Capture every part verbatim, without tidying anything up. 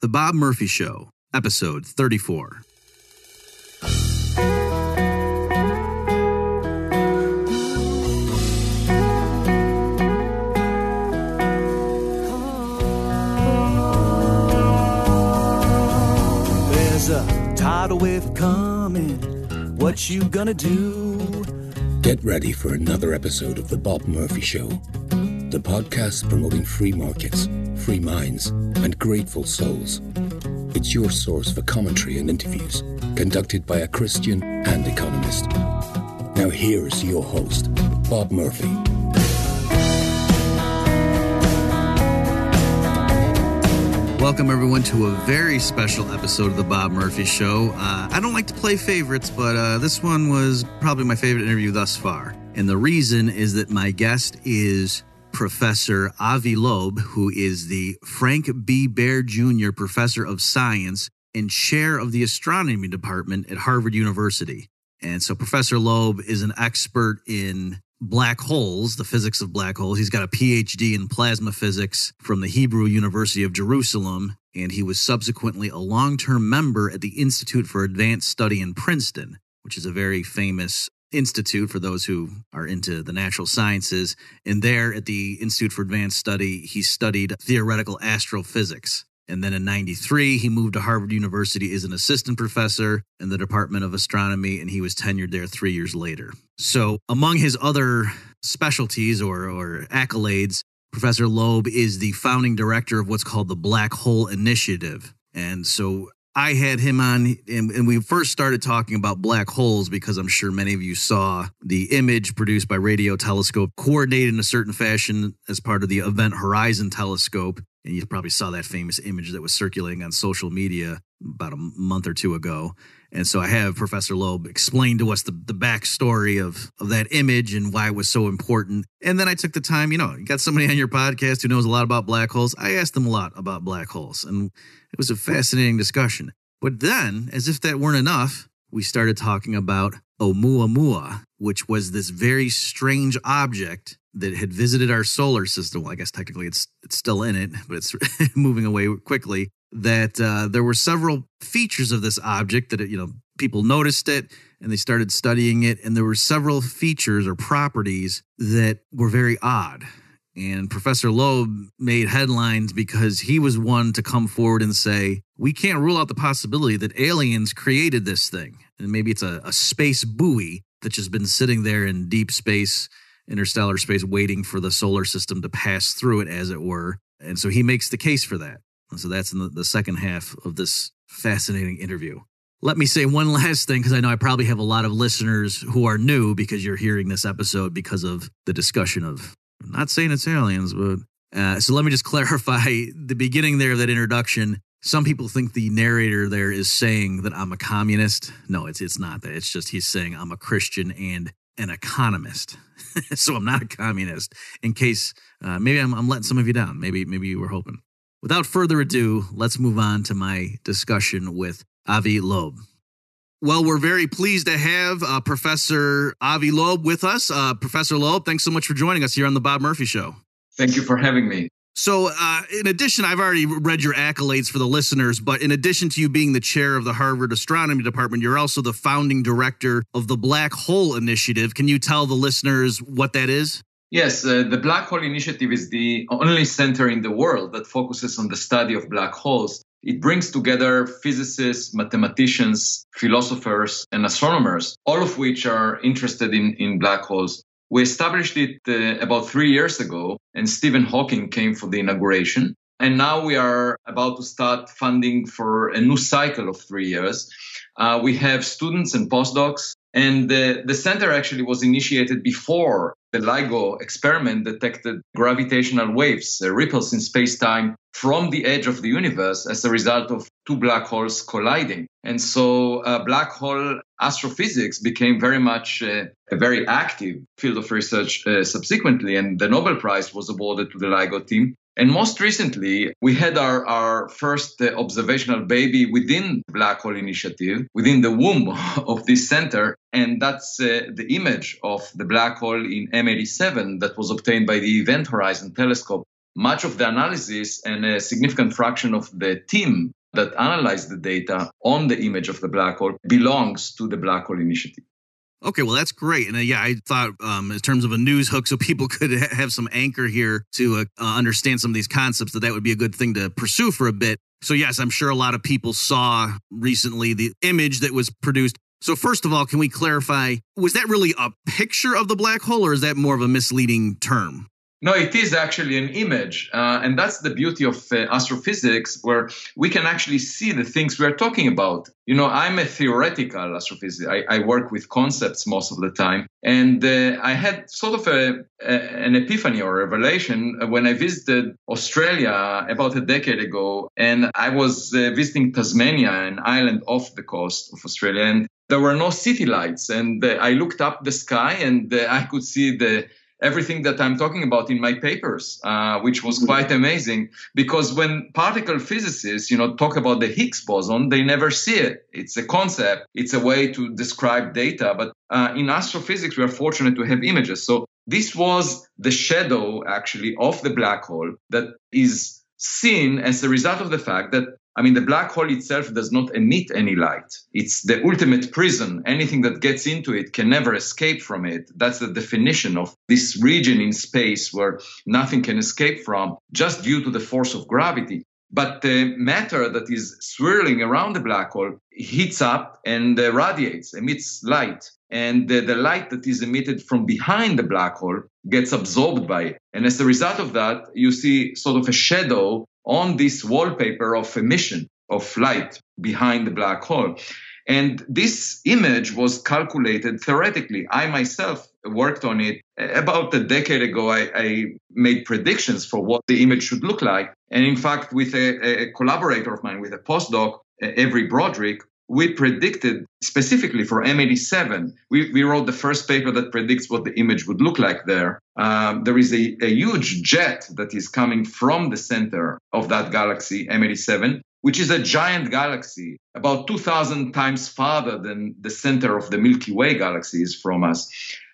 The Bob Murphy Show, Episode thirty-four. There's a tidal wave coming. What you gonna do? Get ready for another episode of The Bob Murphy Show, the podcast promoting free markets, free minds, and grateful souls. It's your source for commentary and interviews, conducted by a Christian and economist. Now here's your host, Bob Murphy. Welcome, everyone, to a very special episode of The Bob Murphy Show. Uh, I don't like to play favorites, but uh, this one was probably my favorite interview thus far. And the reason is that my guest is Professor Avi Loeb, who is the Frank B. Baird Junior Professor of Science and Chair of the Astronomy Department at Harvard University. And so Professor Loeb is an expert in black holes, the physics of black holes. He's got a P H D in plasma physics from the Hebrew University of Jerusalem, and he was subsequently a long-term member at the Institute for Advanced Study in Princeton, which is a very famous institute for those who are into the natural sciences. And there at the Institute for Advanced Study, he studied theoretical astrophysics. And then in ninety-three, he moved to Harvard University as an assistant professor in the Department of Astronomy, and he was tenured there three years later. So among his other specialties or, or accolades, Professor Loeb is the founding director of what's called the Black Hole Initiative. And so I had him on, and, and we first started talking about black holes because I'm sure many of you saw the image produced by Radio Telescope, coordinated in a certain fashion as part of the Event Horizon Telescope. And you probably saw that famous image that was circulating on social media about a month or two ago. And so I have Professor Loeb explain to us the, the backstory of, of that image and why it was so important. And then I took the time, you know, you got somebody on your podcast who knows a lot about black holes. I asked them a lot about black holes, and it was a fascinating discussion. But then, as if that weren't enough, we started talking about Oumuamua, which was this very strange object that had visited our solar system. Well, I guess technically it's it's still in it, but it's moving away quickly. That uh, there were several features of this object that, it, you know, people noticed it and they started studying it. And there were several features or properties that were very odd. And Professor Loeb made headlines because he was one to come forward and say, we can't rule out the possibility that aliens created this thing. And maybe it's a, a space buoy that's just been sitting there in deep space, interstellar space, waiting for the solar system to pass through it, as it were. And so he makes the case for that. And so that's in the, the second half of this fascinating interview. Let me say one last thing, because I know I probably have a lot of listeners who are new because you're hearing this episode because of the discussion of, I'm not saying it's aliens, but uh, so let me just clarify the beginning there of that introduction. Some people think the narrator there is saying that I'm a communist. No, it's it's not that. It's just he's saying I'm a Christian and an economist. So I'm not a communist, in case uh, maybe I'm, I'm letting some of you down. Maybe maybe you were hoping. Without further ado, let's move on to my discussion with Avi Loeb. Well, we're very pleased to have uh, Professor Avi Loeb with us. Uh, Professor Loeb, thanks so much for joining us here on The Bob Murphy Show. Thank you for having me. So uh, in addition, I've already read your accolades for the listeners, but in addition to you being the chair of the Harvard Astronomy Department, you're also the founding director of the Black Hole Initiative. Can you tell the listeners what that is? Yes, uh, the Black Hole Initiative is the only center in the world that focuses on the study of black holes. It brings together physicists, mathematicians, philosophers, and astronomers, all of which are interested in, in black holes. We established it uh, about three years ago, and Stephen Hawking came for the inauguration. And now we are about to start funding for a new cycle of three years. Uh, we have students and postdocs, and the, the center actually was initiated before the LIGO experiment detected gravitational waves, uh, ripples in space-time from the edge of the universe as a result of two black holes colliding. And so uh, black hole astrophysics became very much uh, a very active field of research uh, subsequently, and the Nobel Prize was awarded to the LIGO team. And most recently, we had our, our first uh, observational baby within the Black Hole Initiative, within the womb of this center. And that's uh, the image of the black hole in M eighty-seven that was obtained by the Event Horizon Telescope. much of the analysis and a significant fraction of the team that analyzed the data on the image of the black hole belongs to the Black Hole Initiative. Okay, well, that's great. And uh, yeah, I thought um, in terms of a news hook so people could ha- have some anchor here to uh, uh, understand some of these concepts, that that would be a good thing to pursue for a bit. So yes, I'm sure a lot of people saw recently the image that was produced. So first of all, can we clarify, was that really a picture of the black hole, or is that more of a misleading term? No, it is actually an image. Uh, and that's the beauty of uh, astrophysics, where we can actually see the things we are talking about. You know, I'm a theoretical astrophysicist. I, I work with concepts most of the time. And uh, I had sort of a, a, an epiphany or revelation when I visited Australia about a decade ago. And I was uh, visiting Tasmania, an island off the coast of Australia. And there were no city lights. And uh, I looked up the sky and uh, I could see the everything that I'm talking about in my papers, uh, which was quite amazing, because when particle physicists, you know, talk about the Higgs boson, they never see it. It's a concept. It's a way to describe data. But uh, in astrophysics, we are fortunate to have images. So this was the shadow, actually, of the black hole that is seen as a result of the fact that, I mean, the black hole itself does not emit any light. It's the ultimate prison. Anything that gets into it can never escape from it. That's the definition of this region in space where nothing can escape from, just due to the force of gravity. But the matter that is swirling around the black hole heats up and uh, radiates, emits light. And the, the light that is emitted from behind the black hole gets absorbed by it. And as a result of that, you see sort of a shadow on this wallpaper of emission of light behind the black hole. And this image was calculated theoretically. I myself worked on it. About a decade ago, I, I made predictions for what the image should look like. And in fact, with a, a collaborator of mine, with a postdoc, Avery Broderick, we predicted specifically for M eighty-seven. We, we wrote the first paper that predicts what the image would look like there. Um, there is a, a huge jet that is coming from the center of that galaxy, M eighty-seven, which is a giant galaxy, about two thousand times farther than the center of the Milky Way galaxy is from us.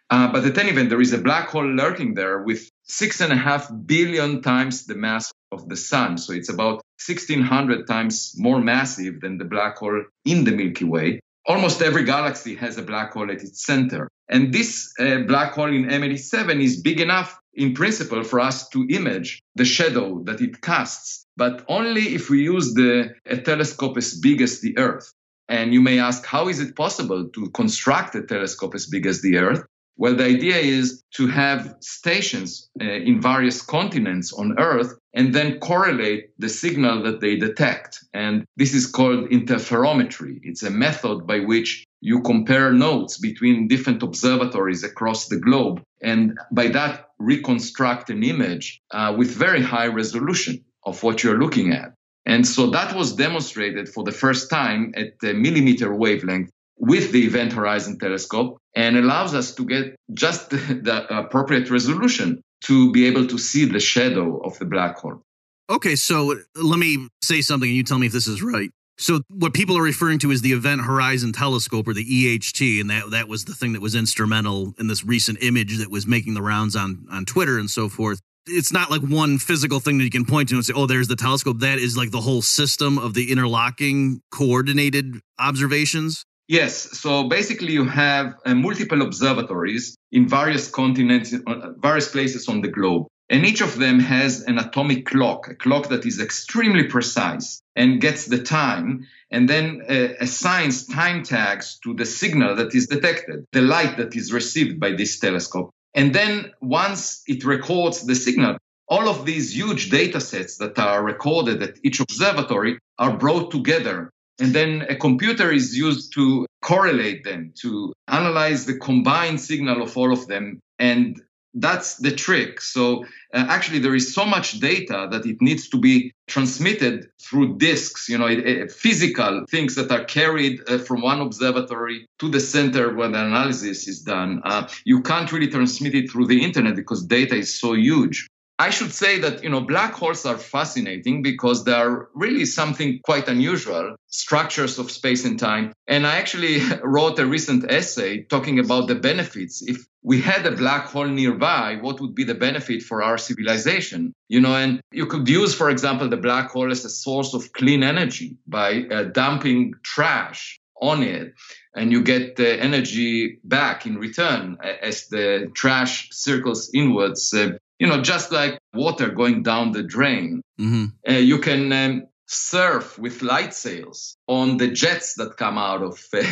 Uh, but at any event, there is a black hole lurking there with six and a half billion times the mass of the sun. So it's about sixteen hundred times more massive than the black hole in the Milky Way. Almost every galaxy has a black hole at its center. And this uh, black hole in M eighty-seven is big enough in principle for us to image the shadow that it casts, but only if we use the, a telescope as big as the Earth. And you may ask, how is it possible to construct a telescope as big as the Earth? Well, the idea is to have stations uh, in various continents on Earth and then correlate the signal that they detect. And this is called interferometry. It's a method by which you compare notes between different observatories across the globe, and by that reconstruct an image uh, with very high resolution of what you're looking at. And so that was demonstrated for the first time at the millimeter wavelength with the Event Horizon Telescope, and allows us to get just the, the appropriate resolution to be able to see the shadow of the black hole. Okay, so let me say something and you tell me if this is right. So what people are referring to is the Event Horizon Telescope, or the E H T, and that, that was the thing that was instrumental in this recent image that was making the rounds on, on Twitter and so forth. It's not like one physical thing that you can point to and say, oh, there's the telescope. That is like the whole system of the interlocking coordinated observations. Yes. So basically, you have uh, multiple observatories in various continents, in various places on the globe. And each of them has an atomic clock, a clock that is extremely precise and gets the time, and then uh, assigns time tags to the signal that is detected, the light that is received by this telescope. And then once it records the signal, all of these huge data sets that are recorded at each observatory are brought together. And then a computer is used to correlate them, to analyze the combined signal of all of them. And that's the trick. So uh, actually, there is so much data that it needs to be transmitted through disks, you know, it, it, physical things that are carried uh, from one observatory to the center where the analysis is done. Uh, you can't really transmit it through the internet because data is so huge. I should say that, you know, black holes are fascinating because they are really something quite unusual, structures of space and time. And I actually wrote a recent essay talking about the benefits. If we had a black hole nearby, what would be the benefit for our civilization? You know, and you could use, for example, the black hole as a source of clean energy by uh, dumping trash on it, and you get the energy back in return as the trash circles inwards. Uh, You know, just like water going down the drain. Mm-hmm. Uh, you can um, surf with light sails on the jets that come out of, uh,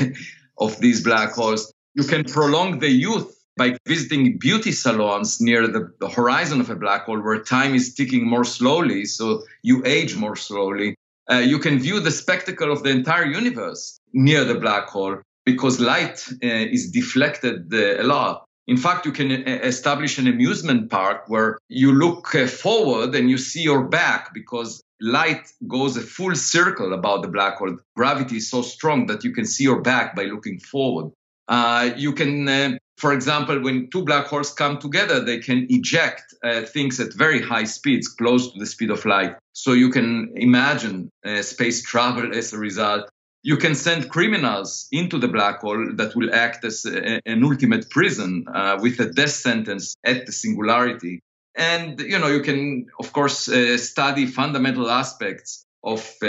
of these black holes. You can prolong the youth by visiting beauty salons near the, the horizon of a black hole where time is ticking more slowly, so you age more slowly. Uh, you can view the spectacle of the entire universe near the black hole because light uh, is deflected uh, a lot. In fact, you can establish an amusement park where you look forward and you see your back because light goes a full circle about the black hole. Gravity is so strong that you can see your back by looking forward. Uh, you can, uh, for example, when two black holes come together, they can eject uh, things at very high speeds, close to the speed of light. So you can imagine uh, space travel as a result. You can send criminals into the black hole that will act as a, an ultimate prison uh, with a death sentence at the singularity. And, you know, you can, of course, uh, study fundamental aspects of uh,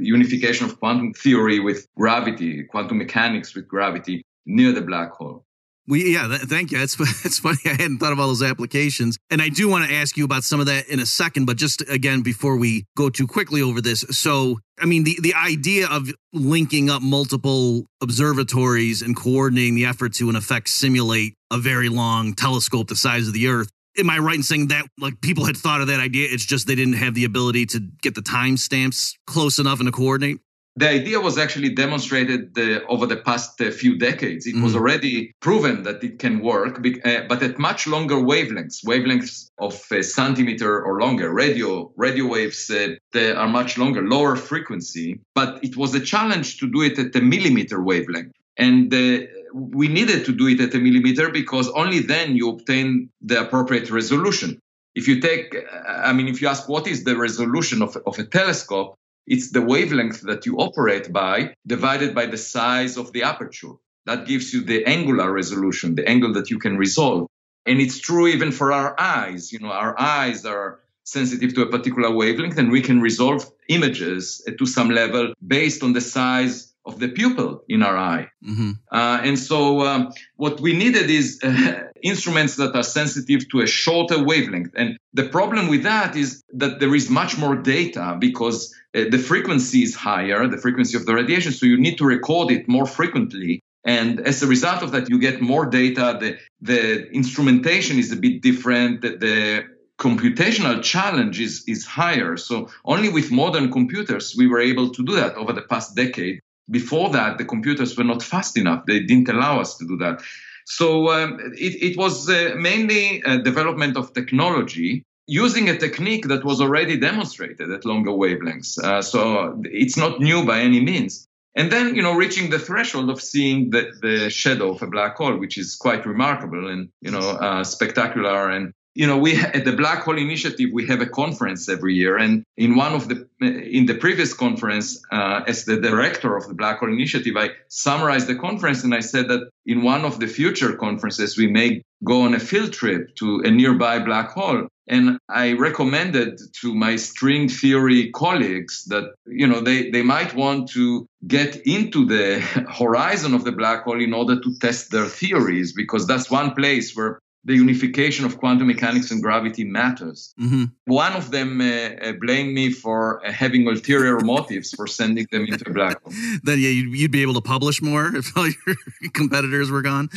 unification of quantum theory with gravity, quantum mechanics with gravity near the black hole. Well, yeah, th- thank you. That's, that's funny. I hadn't thought of all those applications. And I do want to ask you about some of that in a second, but just again, before we go too quickly over this. So, I mean, the, the idea of linking up multiple observatories and coordinating the effort to, in effect, simulate a very long telescope the size of the Earth. Am I right in saying that, like, people had thought of that idea? It's just they didn't have the ability to get the timestamps close enough and to coordinate? The idea was actually demonstrated uh, over the past uh, few decades. It mm. was already proven that it can work, be- uh, but at much longer wavelengths, wavelengths of a centimeter or longer. Radio radio waves uh, they are much longer, lower frequency, but it was a challenge to do it at the millimeter wavelength. And uh, we needed to do it at a millimeter because only then you obtain the appropriate resolution. If you take, I mean, if you ask what is the resolution of, of a telescope, it's the wavelength that you operate by divided by the size of the aperture. That gives you the angular resolution, the angle that you can resolve. And it's true even for our eyes. You know, our eyes are sensitive to a particular wavelength, and we can resolve images to some level based on the size of the pupil in our eye. Mm-hmm. Uh, and so um, what we needed is uh, instruments that are sensitive to a shorter wavelength. And the problem with that is that there is much more data because uh, the frequency is higher, the frequency of the radiation, so you need to record it more frequently. And as a result of that, you get more data. The, the instrumentation is a bit different. The, the computational challenge is, is higher. So only with modern computers, we were able to do that over the past decade. Before that, the computers were not fast enough. They didn't allow us to do that. So um, it, it was uh, mainly a development of technology using a technique that was already demonstrated at longer wavelengths. Uh, so it's not new by any means. And then, you know, reaching the threshold of seeing the, the shadow of a black hole, which is quite remarkable and, you know, uh, spectacular. And, you know, we at the Black Hole Initiative, we have a conference every year. And in one of the in the previous conference, uh, as the director of the Black Hole Initiative, I summarized the conference and I said that in one of the future conferences, we may go on a field trip to a nearby black hole. And I recommended to my string theory colleagues that, you know, they, they might want to get into the horizon of the black hole in order to test their theories, because that's one place where the unification of quantum mechanics and gravity matters. Mm-hmm. One of them uh, blamed me for uh, having ulterior motives for sending them into a black hole. Then yeah, you'd, you'd be able to publish more if all your competitors were gone.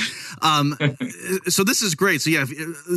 Um, so this is great. So yeah,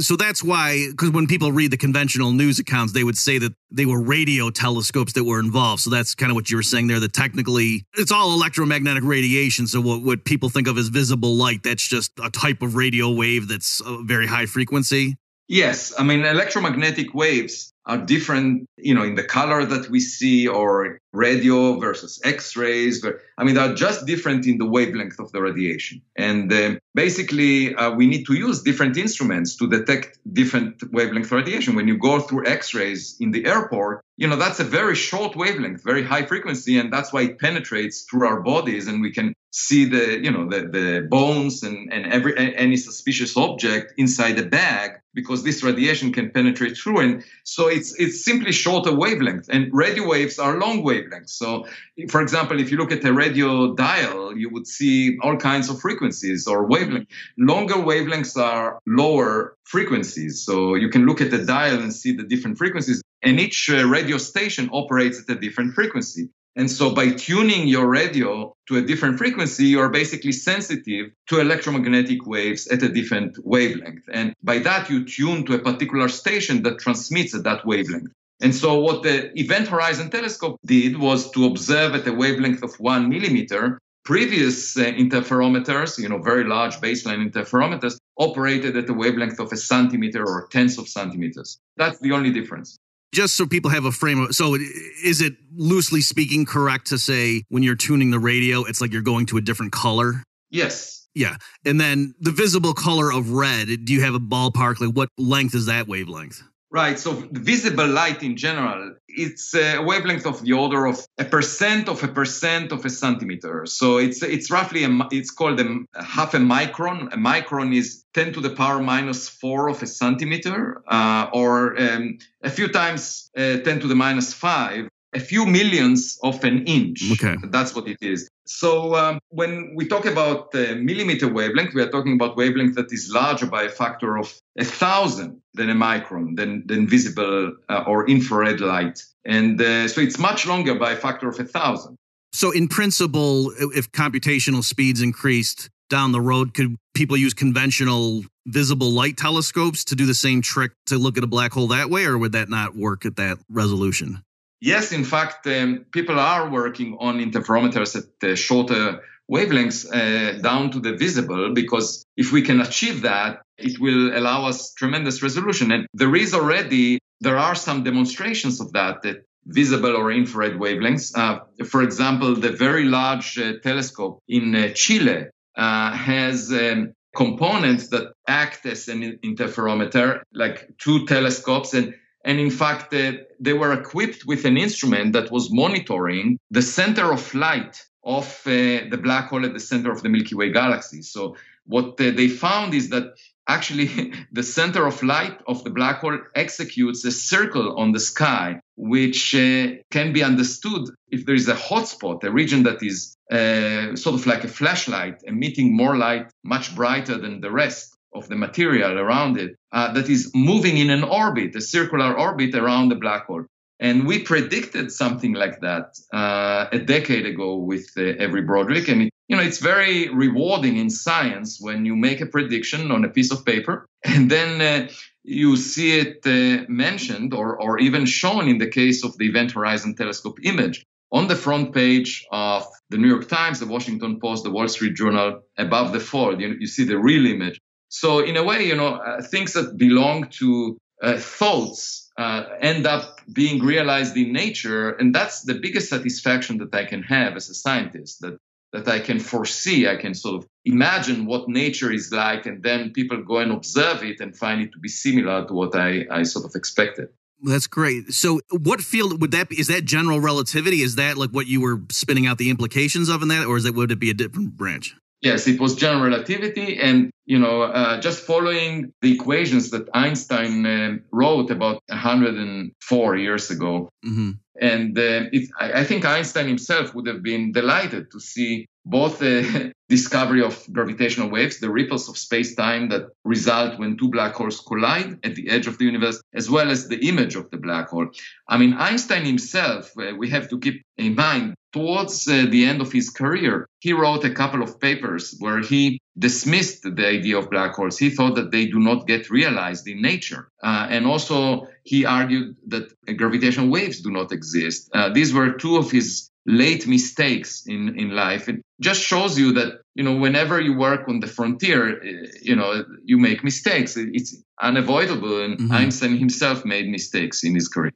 so that's why, because when people read the conventional news accounts, they would say that they were radio telescopes that were involved. So that's kind of what you were saying there, that technically it's all electromagnetic radiation. So what, what people think of as visible light, that's just a type of radio wave that's very high frequency? Yes. I mean, electromagnetic waves are different, you know, in the color that we see, or radio versus X-rays. I mean, they're just different in the wavelength of the radiation. And uh, basically, uh, we need to use different instruments to detect different wavelength radiation. When you go through X-rays in the airport, you know, that's a very short wavelength, very high frequency, and that's why it penetrates through our bodies, and we can see the, you know, the, the bones and, and every any suspicious object inside the bag, because this radiation can penetrate through. And so it's it's simply shorter wavelength, and radio waves are long wavelengths. So, for example, if you look at a radio dial, you would see all kinds of frequencies or wavelengths. Longer wavelengths are lower frequencies. So you can look at the dial and see the different frequencies, and each uh, radio station operates at a different frequency. And so by tuning your radio to a different frequency, you're basically sensitive to electromagnetic waves at a different wavelength. And by that, you tune to a particular station that transmits at that wavelength. And so what the Event Horizon Telescope did was to observe at a wavelength of one millimeter. Previous uh, interferometers, you know, very large baseline interferometers, operated at a wavelength of a centimeter or tenths of centimeters. That's the only difference. Just so people have a frame of, so is it, loosely speaking, correct to say when you're tuning the radio, it's like you're going to a different color? Yes. Yeah. And then the visible color of red, do you have a ballpark? Like what length is that wavelength? Right. So visible light in general, it's a wavelength of the order of a percent of a percent of a centimeter. So it's it's roughly, a, it's called a, a half a micron. A micron is ten to the power minus four of a centimeter, uh, or um, a few times uh, ten to the minus five, a few millionths of an inch. Okay. That's what it is. So um, when we talk about uh, millimeter wavelength, we are talking about wavelength that is larger by a factor of a thousand than a micron, than, than visible uh, or infrared light. And uh, so it's much longer by a factor of a thousand. So in principle, if computational speeds increased down the road, could people use conventional visible light telescopes to do the same trick to look at a black hole that way, or would that not work at that resolution? Yes, in fact, um, people are working on interferometers at uh, shorter wavelengths uh, down to the visible, because if we can achieve that, it will allow us tremendous resolution. And there is already, there are some demonstrations of that, that visible or infrared wavelengths. Uh, for example, the very large uh, telescope in uh, Chile uh, has um, components that act as an interferometer, like two telescopes. And And in fact, uh, they were equipped with an instrument that was monitoring the center of light of uh, the black hole at the center of the Milky Way galaxy. So what uh, they found is that actually the center of light of the black hole executes a circle on the sky, which uh, can be understood if there is a hotspot, a region that is uh, sort of like a flashlight, emitting more light, much brighter than the rest of the material around it, uh, that is moving in an orbit, a circular orbit around the black hole. And we predicted something like that uh, a decade ago with uh, Avery Broderick. And, it, you know, it's very rewarding in science when you make a prediction on a piece of paper and then uh, you see it uh, mentioned or, or even shown in the case of the Event Horizon Telescope image on the front page of the New York Times, the Washington Post, the Wall Street Journal, above the fold. You, you see the real image. So in a way, you know, uh, things that belong to uh, thoughts uh, end up being realized in nature. And that's the biggest satisfaction that I can have as a scientist, that, that I can foresee, I can sort of imagine what nature is like, and then people go and observe it and find it to be similar to what I, I sort of expected. That's great. So what field would that be? Is that general relativity? Is that like what you were spinning out the implications of in that, or is that, would it be a different branch? Yes, it was general relativity, and you know, uh, just following the equations that Einstein uh, wrote about one hundred four years ago. Mm-hmm. And uh, it, I think Einstein himself would have been delighted to see both the discovery of gravitational waves, the ripples of space-time that result when two black holes collide at the edge of the universe, as well as the image of the black hole. I mean, Einstein himself, uh, we have to keep in mind, towards uh, the end of his career, he wrote a couple of papers where he dismissed the idea of black holes. He thought that they do not get realized in nature. Uh, and also, he argued that uh, gravitational waves do not exist. Uh, these were two of his late mistakes in, in life. It just shows you that, you know, whenever you work on the frontier, you know, you make mistakes. It's unavoidable. And mm-hmm. Einstein himself made mistakes in his career.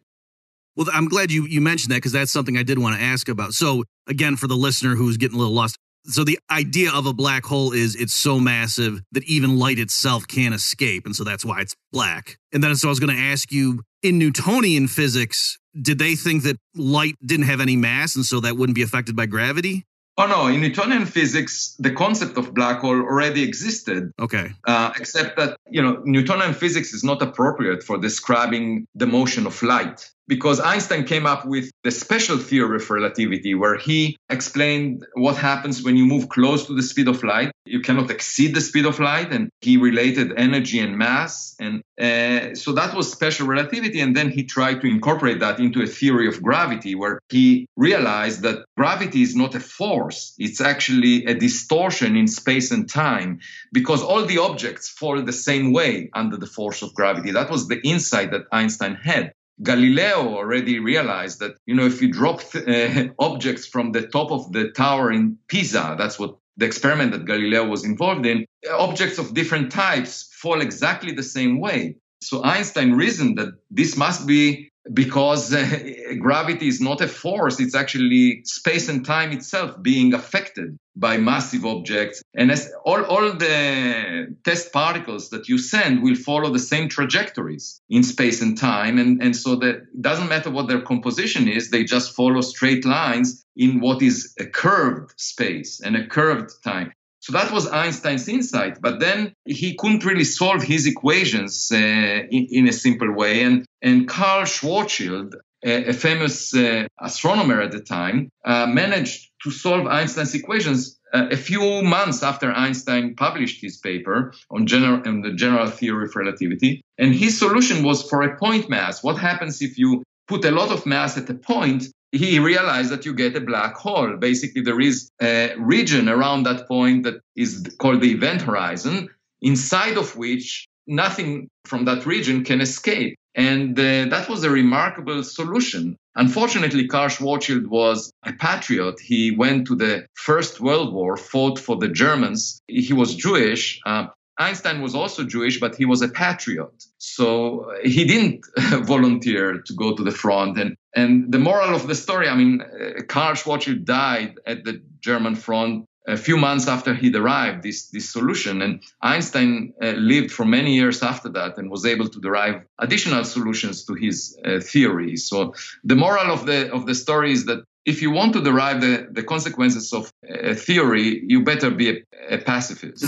Well, I'm glad you, you mentioned that, because that's something I did want to ask about. So again, for the listener who's getting a little lost, so the idea of a black hole is it's so massive that even light itself can't escape. And so that's why it's black. And then so I was going to ask you, in Newtonian physics, did they think that light didn't have any mass and so that wouldn't be affected by gravity? Oh, no. In Newtonian physics, the concept of black hole already existed. Okay. Uh, except that, you know, Newtonian physics is not appropriate for describing the motion of light, because Einstein came up with the special theory of relativity, where he explained what happens when you move close to the speed of light. You cannot exceed the speed of light. And he related energy and mass. And uh, so that was special relativity. And then he tried to incorporate that into a theory of gravity, where he realized that gravity is not a force. It's actually a distortion in space and time, because all the objects fall the same way under the force of gravity. That was the insight that Einstein had. Galileo already realized that, you know, if you drop uh, objects from the top of the tower in Pisa, that's what the experiment that Galileo was involved in, objects of different types fall exactly the same way. So Einstein reasoned that this must be because uh, gravity is not a force, it's actually space and time itself being affected by massive objects. And as all, all the test particles that you send will follow the same trajectories in space and time. And, and so that it doesn't matter what their composition is, they just follow straight lines in what is a curved space and a curved time. So that was Einstein's insight, but then he couldn't really solve his equations uh, in, in a simple way. And and Carl Schwarzschild, a, a famous uh, astronomer at the time, uh, managed to solve Einstein's equations uh, a few months after Einstein published his paper on, general, on the general theory of relativity. And his solution was for a point mass. What happens if you put a lot of mass at a point? He realized that you get a black hole. Basically, there is a region around that point that is called the event horizon, inside of which nothing from that region can escape. And uh, that was a remarkable solution. Unfortunately, Carl Schwarzschild was a patriot. He went to the First World War, fought for the Germans. He was Jewish. Uh, Einstein was also Jewish, but he was a patriot. So he didn't volunteer to go to the front. And And the moral of the story, I mean, uh, Karl Schwarzschild died at the German front a few months after he derived this, this solution. And Einstein uh, lived for many years after that and was able to derive additional solutions to his uh, theory. So the moral of the of the story is that if you want to derive the, the consequences of a theory, you better be a, a pacifist.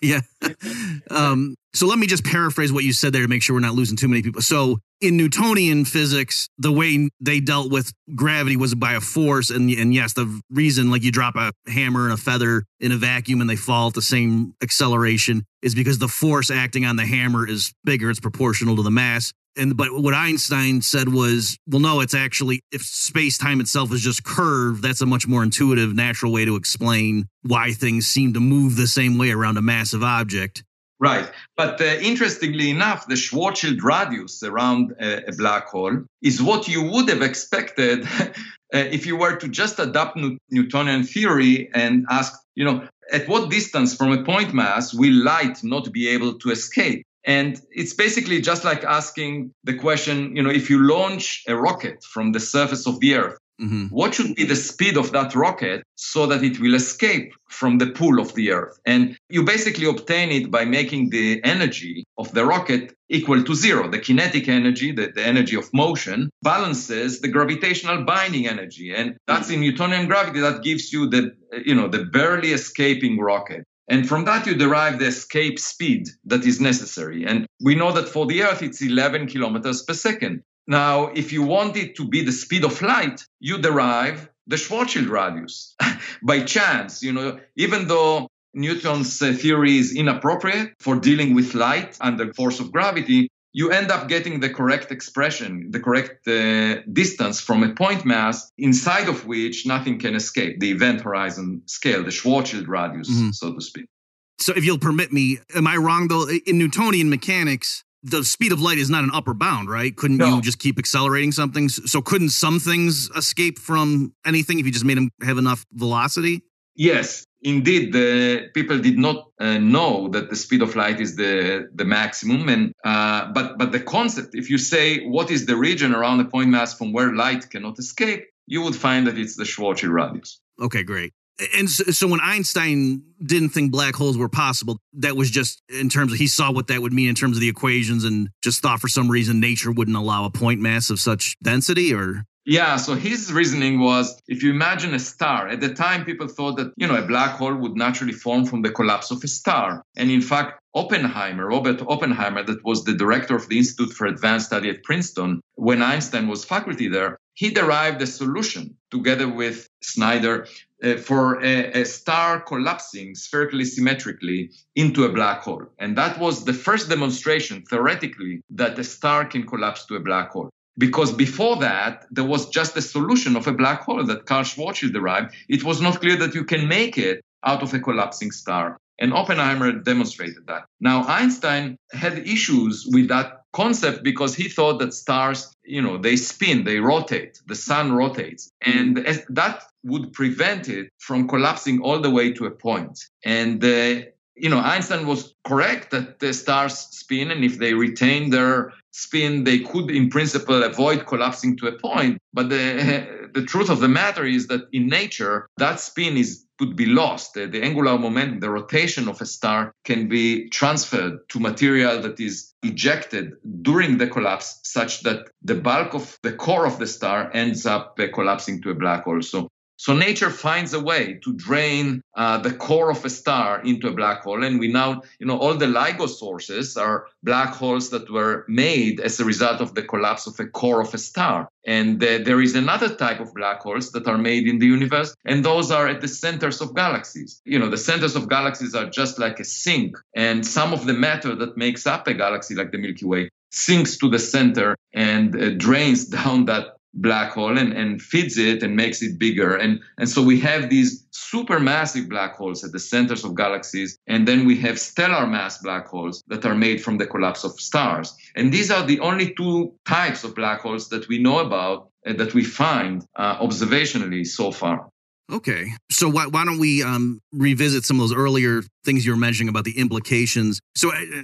Yeah. Um, so let me just paraphrase what you said there to make sure we're not losing too many people. So in Newtonian physics, the way they dealt with gravity was by a force. And, and yes, the reason, like, you drop a hammer and a feather in a vacuum and they fall at the same acceleration is because the force acting on the hammer is bigger. It's proportional to the mass. And but what Einstein said was, well, no, it's actually, if space-time itself is just curved, that's a much more intuitive, natural way to explain why things seem to move the same way around a massive object. Right. But uh, interestingly enough, the Schwarzschild radius around a, a black hole is what you would have expected uh, if you were to just adopt New- Newtonian theory and ask, you know, at what distance from a point mass will light not be able to escape? And it's basically just like asking the question, you know, if you launch a rocket from the surface of the Earth, mm-hmm. what should be the speed of that rocket so that it will escape from the pull of the Earth? And you basically obtain it by making the energy of the rocket equal to zero. The kinetic energy, the, the energy of motion, balances the gravitational binding energy. And that's in Newtonian gravity. That gives you the, you know, the barely escaping rocket. And from that, you derive the escape speed that is necessary. And we know that for the Earth, it's eleven kilometers per second. Now, if you want it to be the speed of light, you derive the Schwarzschild radius by chance. You know, even though Newton's theory is inappropriate for dealing with light under force of gravity, you end up getting the correct expression, the correct uh, distance from a point mass inside of which nothing can escape, the event horizon scale, the Schwarzschild radius, mm-hmm. so to speak. So if you'll permit me, am I wrong, though? In Newtonian mechanics, the speed of light is not an upper bound, right? Couldn't no. you just keep accelerating something? So couldn't some things escape from anything if you just made them have enough velocity? Yes, indeed. The people did not uh, know that the speed of light is the, the maximum. And uh, but but the concept, if you say what is the region around the point mass from where light cannot escape, you would find that it's the Schwarzschild radius. Okay, great. And so, so when Einstein didn't think black holes were possible, that was just in terms of he saw what that would mean in terms of the equations and just thought for some reason nature wouldn't allow a point mass of such density or... Yeah, so his reasoning was, if you imagine a star, at the time people thought that, you know, a black hole would naturally form from the collapse of a star. And in fact, Oppenheimer, Robert Oppenheimer, that was the director of the Institute for Advanced Study at Princeton, when Einstein was faculty there, he derived a solution together with Snyder uh, for a, a star collapsing spherically symmetrically into a black hole. And that was the first demonstration, theoretically, that a star can collapse to a black hole. Because before that, there was just a solution of a black hole that Carl Schwarzschild derived. It was not clear that you can make it out of a collapsing star. And Oppenheimer demonstrated that. Now, Einstein had issues with that concept because he thought that stars, you know, they spin, they rotate, the sun rotates. And that would prevent it from collapsing all the way to a point. And, uh, you know, Einstein was correct that the stars spin, and if they retain their spin, they could, in principle, avoid collapsing to a point. But the, the truth of the matter is that in nature, that spin is could be lost. The, the angular momentum, the rotation of a star can be transferred to material that is ejected during the collapse, such that the bulk of the core of the star ends up uh, collapsing to a black hole. So, so nature finds a way to drain uh, the core of a star into a black hole. And we now, you know, all the LIGO sources are black holes that were made as a result of the collapse of a core of a star. And uh, there is another type of black holes that are made in the universe, and those are at the centers of galaxies. You know, the centers of galaxies are just like a sink, and some of the matter that makes up a galaxy like the Milky Way sinks to the center and uh, drains down that black hole and, and feeds it and makes it bigger. And, and so we have these supermassive black holes at the centers of galaxies, and then we have stellar mass black holes that are made from the collapse of stars. And these are the only two types of black holes that we know about, uh, that we find uh, observationally so far. Okay. So why, why don't we um, revisit some of those earlier things you were mentioning about the implications. So I,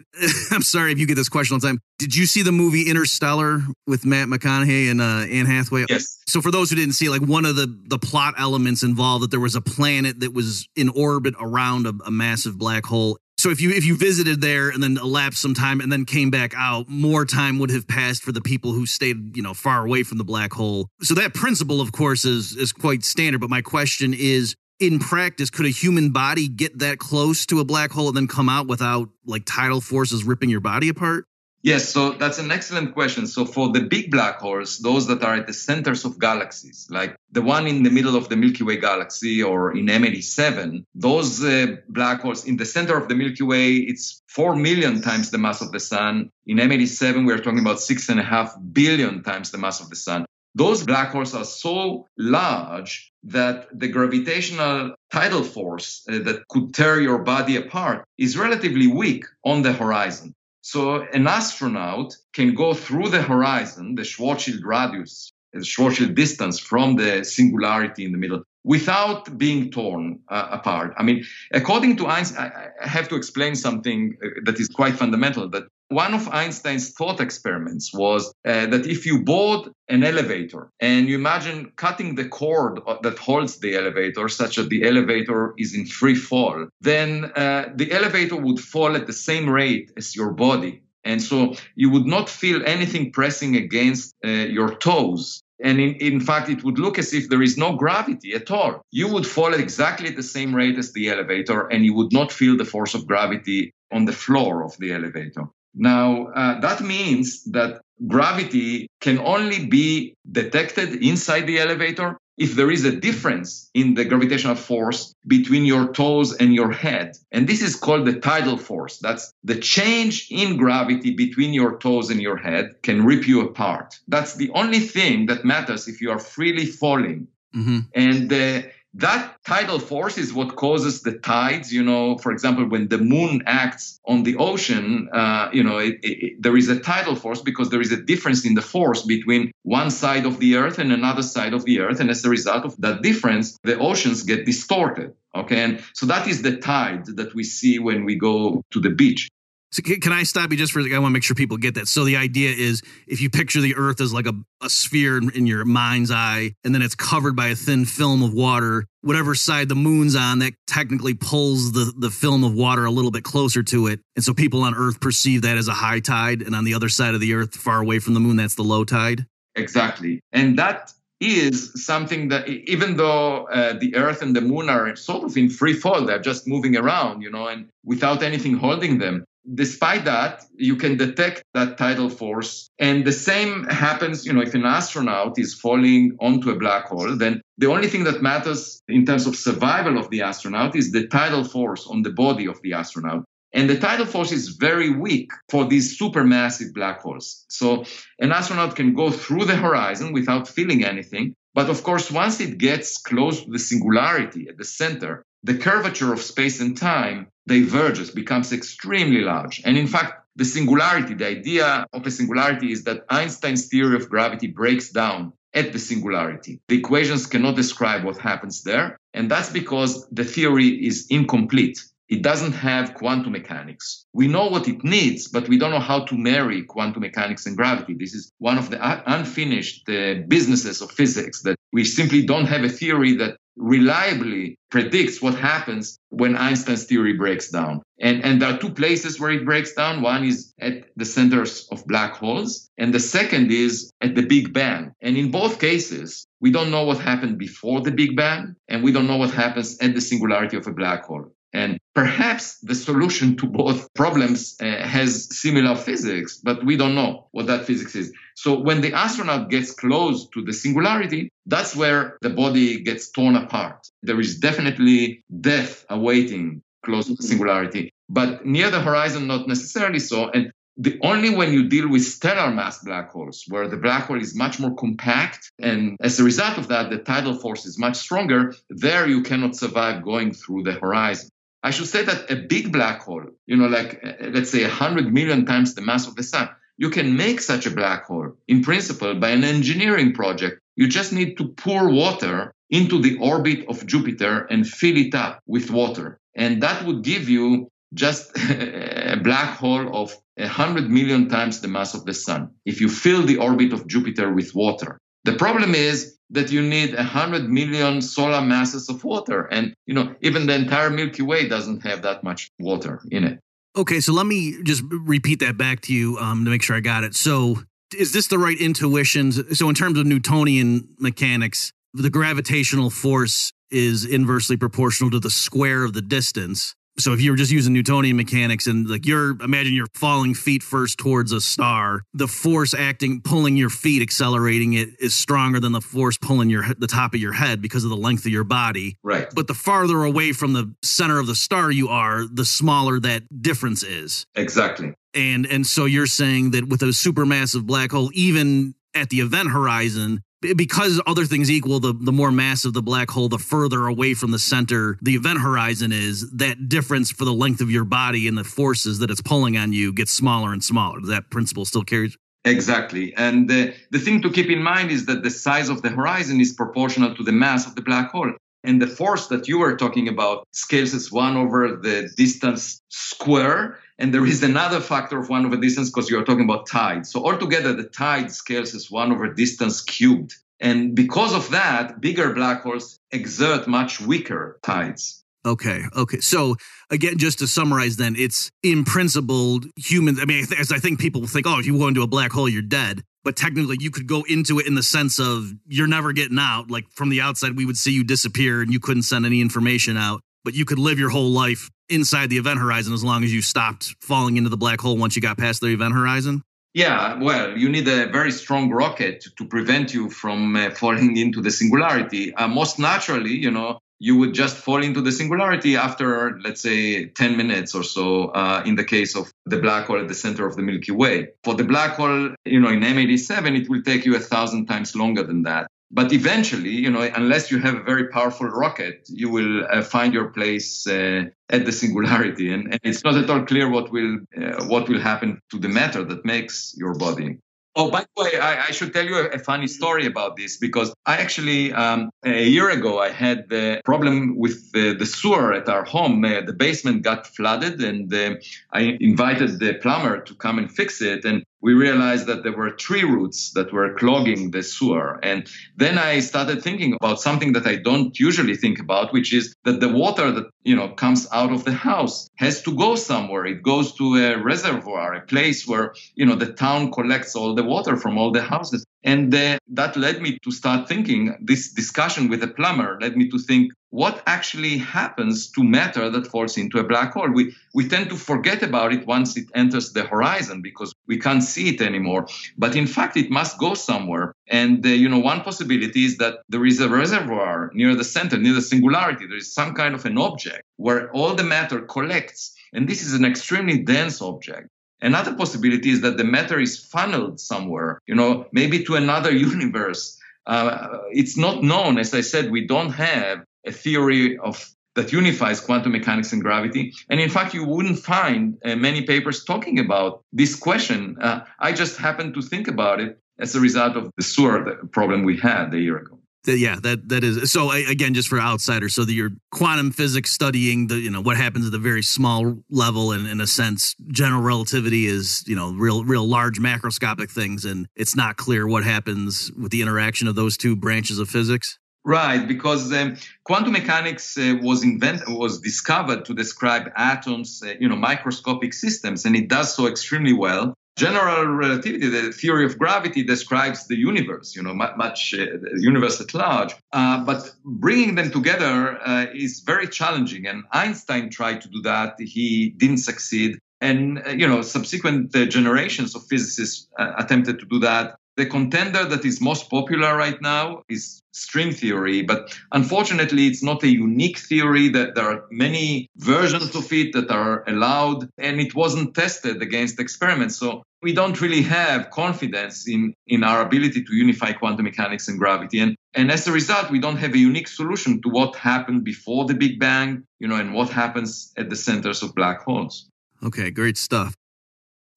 I'm sorry if you get this question all the time. Did you see the movie Interstellar with Matt McConaughey and uh, Anne Hathaway? Yes. So for those who didn't see it, like one of the, the plot elements involved that there was a planet that was in orbit around a, a massive black hole. So if you if you visited there and then elapsed some time and then came back out, more time would have passed for the people who stayed, you know, far away from the black hole. So that principle, of course, is is quite standard. But my question is, in practice, could a human body get that close to a black hole and then come out without like tidal forces ripping your body apart? Yes, so that's an excellent question. So for the big black holes, those that are at the centers of galaxies, like the one in the middle of the Milky Way galaxy or in M eighty-seven, those uh, black holes in the center of the Milky Way, it's four million times the mass of the sun. In M eighty-seven, we're talking about six and a half billion times the mass of the sun. Those black holes are so large that the gravitational tidal force uh, that could tear your body apart is relatively weak on the horizon. So an astronaut can go through the horizon, the Schwarzschild radius, the Schwarzschild distance from the singularity in the middle, without being torn uh, apart. I mean, according to Einstein, I have to explain something that is quite fundamental, that one of Einstein's thought experiments was uh, that if you board an elevator and you imagine cutting the cord that holds the elevator such that the elevator is in free fall, then uh, the elevator would fall at the same rate as your body. And so you would not feel anything pressing against uh, your toes. And in, in fact, it would look as if there is no gravity at all. You would fall at exactly the same rate as the elevator, and you would not feel the force of gravity on the floor of the elevator. Now, uh, that means that gravity can only be detected inside the elevator if there is a difference in the gravitational force between your toes and your head. And this is called the tidal force. That's the change in gravity between your toes and your head can rip you apart. That's the only thing that matters if you are freely falling. Mm-hmm. And uh, That tidal force is what causes the tides. You know, for example, when the moon acts on the ocean, uh, you know, it, it, there is a tidal force because there is a difference in the force between one side of the Earth and another side of the Earth. And as a result of that difference, the oceans get distorted. Okay. And so that is the tide that we see when we go to the beach. So can I stop you just for a second? I want to make sure people get that. So the idea is, if you picture the Earth as like a, a sphere in your mind's eye, and then it's covered by a thin film of water, whatever side the moon's on, that technically pulls the, the film of water a little bit closer to it. And so people on Earth perceive that as a high tide. And on the other side of the Earth, far away from the moon, that's the low tide. Exactly. And that is something that, even though uh, the Earth and the moon are sort of in free fall, they're just moving around, you know, and without anything holding them. Despite that, you can detect that tidal force. And the same happens, you know, if an astronaut is falling onto a black hole, then the only thing that matters in terms of survival of the astronaut is the tidal force on the body of the astronaut. And the tidal force is very weak for these supermassive black holes. So an astronaut can go through the horizon without feeling anything. But of course, once it gets close to the singularity at the center, the curvature of space and time diverges, becomes extremely large. And in fact, the singularity, the idea of a singularity is that Einstein's theory of gravity breaks down at the singularity. The equations cannot describe what happens there. And that's because the theory is incomplete. It doesn't have quantum mechanics. We know what it needs, but we don't know how to marry quantum mechanics and gravity. This is one of the unfinished uh, businesses of physics, that we simply don't have a theory that reliably predicts what happens when Einstein's theory breaks down. And, and there are two places where it breaks down. One is at the centers of black holes, and the second is at the Big Bang. And in both cases, we don't know what happened before the Big Bang, and we don't know what happens at the singularity of a black hole. And perhaps the solution to both problems uh, has similar physics, but we don't know what that physics is. So when the astronaut gets close to the singularity, that's where the body gets torn apart. There is definitely death awaiting close to the singularity, but near the horizon, not necessarily so. And the only when you deal with stellar mass black holes, where the black hole is much more compact, and as a result of that, the tidal force is much stronger, there you cannot survive going through the horizon. I should say that a big black hole, you know, like, let's say one hundred million times the mass of the sun, you can make such a black hole, in principle, by an engineering project. You just need to pour water into the orbit of Jupiter and fill it up with water. And that would give you just a black hole of one hundred million times the mass of the sun, if you fill the orbit of Jupiter with water. The problem is that you need one hundred million solar masses of water. And, you know, even the entire Milky Way doesn't have that much water in it. Okay, so let me just repeat that back to you um, to make sure I got it. So is this the right intuition? So in terms of Newtonian mechanics, the gravitational force is inversely proportional to the square of the distance. So if you were just using Newtonian mechanics and like you're, imagine you're falling feet first towards a star, the force acting, pulling your feet, accelerating it is stronger than the force pulling your the top of your head because of the length of your body. Right. But the farther away from the center of the star you are, the smaller that difference is. Exactly. And, and so you're saying that with a supermassive black hole, even at the event horizon, because other things equal, the, the more mass of the black hole, the further away from the center the event horizon is, that difference for the length of your body and the forces that it's pulling on you gets smaller and smaller. That principle still carries? Exactly. And the, the thing to keep in mind is that the size of the horizon is proportional to the mass of the black hole. And the force that you were talking about scales as one over the distance square. And there is another factor of one over distance because you're talking about tide. So altogether, the tide scales as one over distance cubed. And because of that, bigger black holes exert much weaker tides. Okay. Okay. So again, just to summarize then, it's in principle humans. I mean, as I think people think, oh, if you go into a black hole, you're dead. But technically, you could go into it in the sense of you're never getting out. Like from the outside, we would see you disappear and you couldn't send any information out. But you could live your whole life inside the event horizon as long as you stopped falling into the black hole once you got past the event horizon. Yeah, well, you need a very strong rocket to prevent you from uh, falling into the singularity. Uh, most naturally, you know, you would just fall into the singularity after, let's say, ten minutes or so, uh, in the case of the black hole at the center of the Milky Way. For the black hole, you know, in M eighty-seven, it will take you a thousand times longer than that. But eventually, you know, unless you have a very powerful rocket, you will uh, find your place uh, at the singularity. And, and it's not at all clear what will uh, what will happen to the matter that makes your body. Oh, by the way, I, I should tell you a, a funny story about this, because I actually, um, a year ago, I had the problem with the, the sewer at our home. Uh, the basement got flooded, and uh, I invited the plumber to come and fix it. And we realized that there were tree roots that were clogging the sewer. And then I started thinking about something that I don't usually think about, which is that the water that, you know, comes out of the house has to go somewhere. It goes to a reservoir, a place where, you know, the town collects all the water from all the houses. And uh, that led me to start thinking, this discussion with a plumber led me to think, what actually happens to matter that falls into a black hole? We we tend to forget about it once it enters the horizon because we can't see it anymore. But in fact, it must go somewhere. And, uh, you know, one possibility is that there is a reservoir near the center, near the singularity. There is some kind of an object where all the matter collects. And this is an extremely dense object. Another possibility is that the matter is funneled somewhere, you know, maybe to another universe. Uh, it's not known. As I said, we don't have a theory of that unifies quantum mechanics and gravity. And in fact, you wouldn't find uh, many papers talking about this question. Uh, I just happened to think about it as a result of the sewer problem we had a year ago. Yeah, that that is. So again, just for outsiders, so that you're quantum physics studying the, you know, what happens at the very small level, and in a sense, general relativity is, you know, real, real large macroscopic things. And it's not clear what happens with the interaction of those two branches of physics. Right, because um, quantum mechanics uh, was invented, was discovered to describe atoms, uh, you know, microscopic systems, and it does so extremely well. General relativity, the theory of gravity, describes the universe, you know, much uh, the universe at large. Uh, but bringing them together uh, is very challenging, and Einstein tried to do that. He didn't succeed, and uh, you know, subsequent uh, generations of physicists uh, attempted to do that. The contender that is most popular right now is string theory, but unfortunately, it's not a unique theory. That there are many versions of it that are allowed, and it wasn't tested against experiments. So we don't really have confidence in, in our ability to unify quantum mechanics and gravity. And, and as a result, we don't have a unique solution to what happened before the Big Bang, you know, and what happens at the centers of black holes. Okay, great stuff.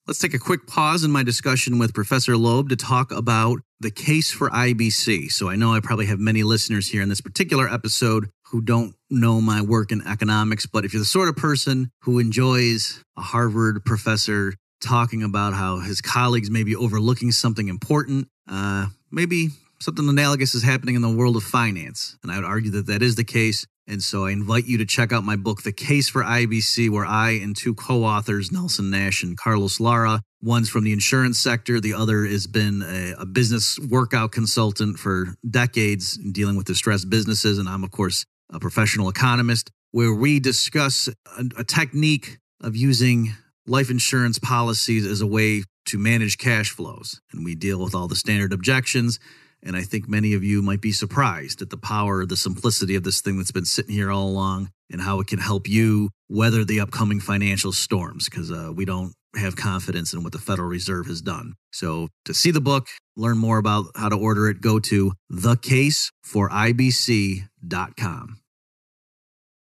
Let's take a quick pause in my discussion with Professor Loeb to talk about the case for I B C. So I know I probably have many listeners here in this particular episode who don't know my work in economics, but if you're the sort of person who enjoys a Harvard professor talking about how his colleagues may be overlooking something important, uh, maybe something analogous is happening in the world of finance. And I would argue that that is the case. And so I invite you to check out my book, The Case for I B C, where I and two co-authors, Nelson Nash and Carlos Lara, one's from the insurance sector, the other has been a, a business workout consultant for decades dealing with distressed businesses. And I'm, of course, a professional economist, where we discuss a, a technique of using life insurance policies as a way to manage cash flows. And we deal with all the standard objections. And I think many of you might be surprised at the power, the simplicity of this thing that's been sitting here all along and how it can help you weather the upcoming financial storms, because uh, we don't have confidence in what the Federal Reserve has done. So to see the book, learn more about how to order it, go to the case for I B C dot com.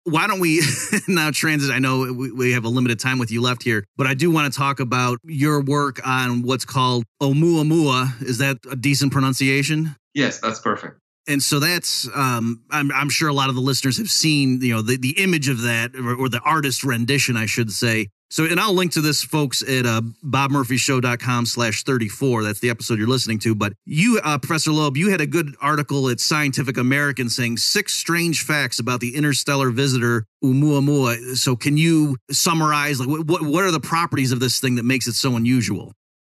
Why don't we now transit? I know we have a limited time with you left here, but I do want to talk about your work on what's called Oumuamua. Is that a decent pronunciation? Yes, that's perfect. And so that's, um, I'm, I'm sure a lot of the listeners have seen, you know, the, the image of that, or, or the artist rendition, I should say. So, and I'll link to this, folks, at uh, bob murphy show dot com slash thirty-four. That's the episode you're listening to. But you, uh, Professor Loeb, you had a good article at Scientific American saying six strange facts about the interstellar visitor Oumuamua. So can you summarize, like, what, what are the properties of this thing that makes it so unusual?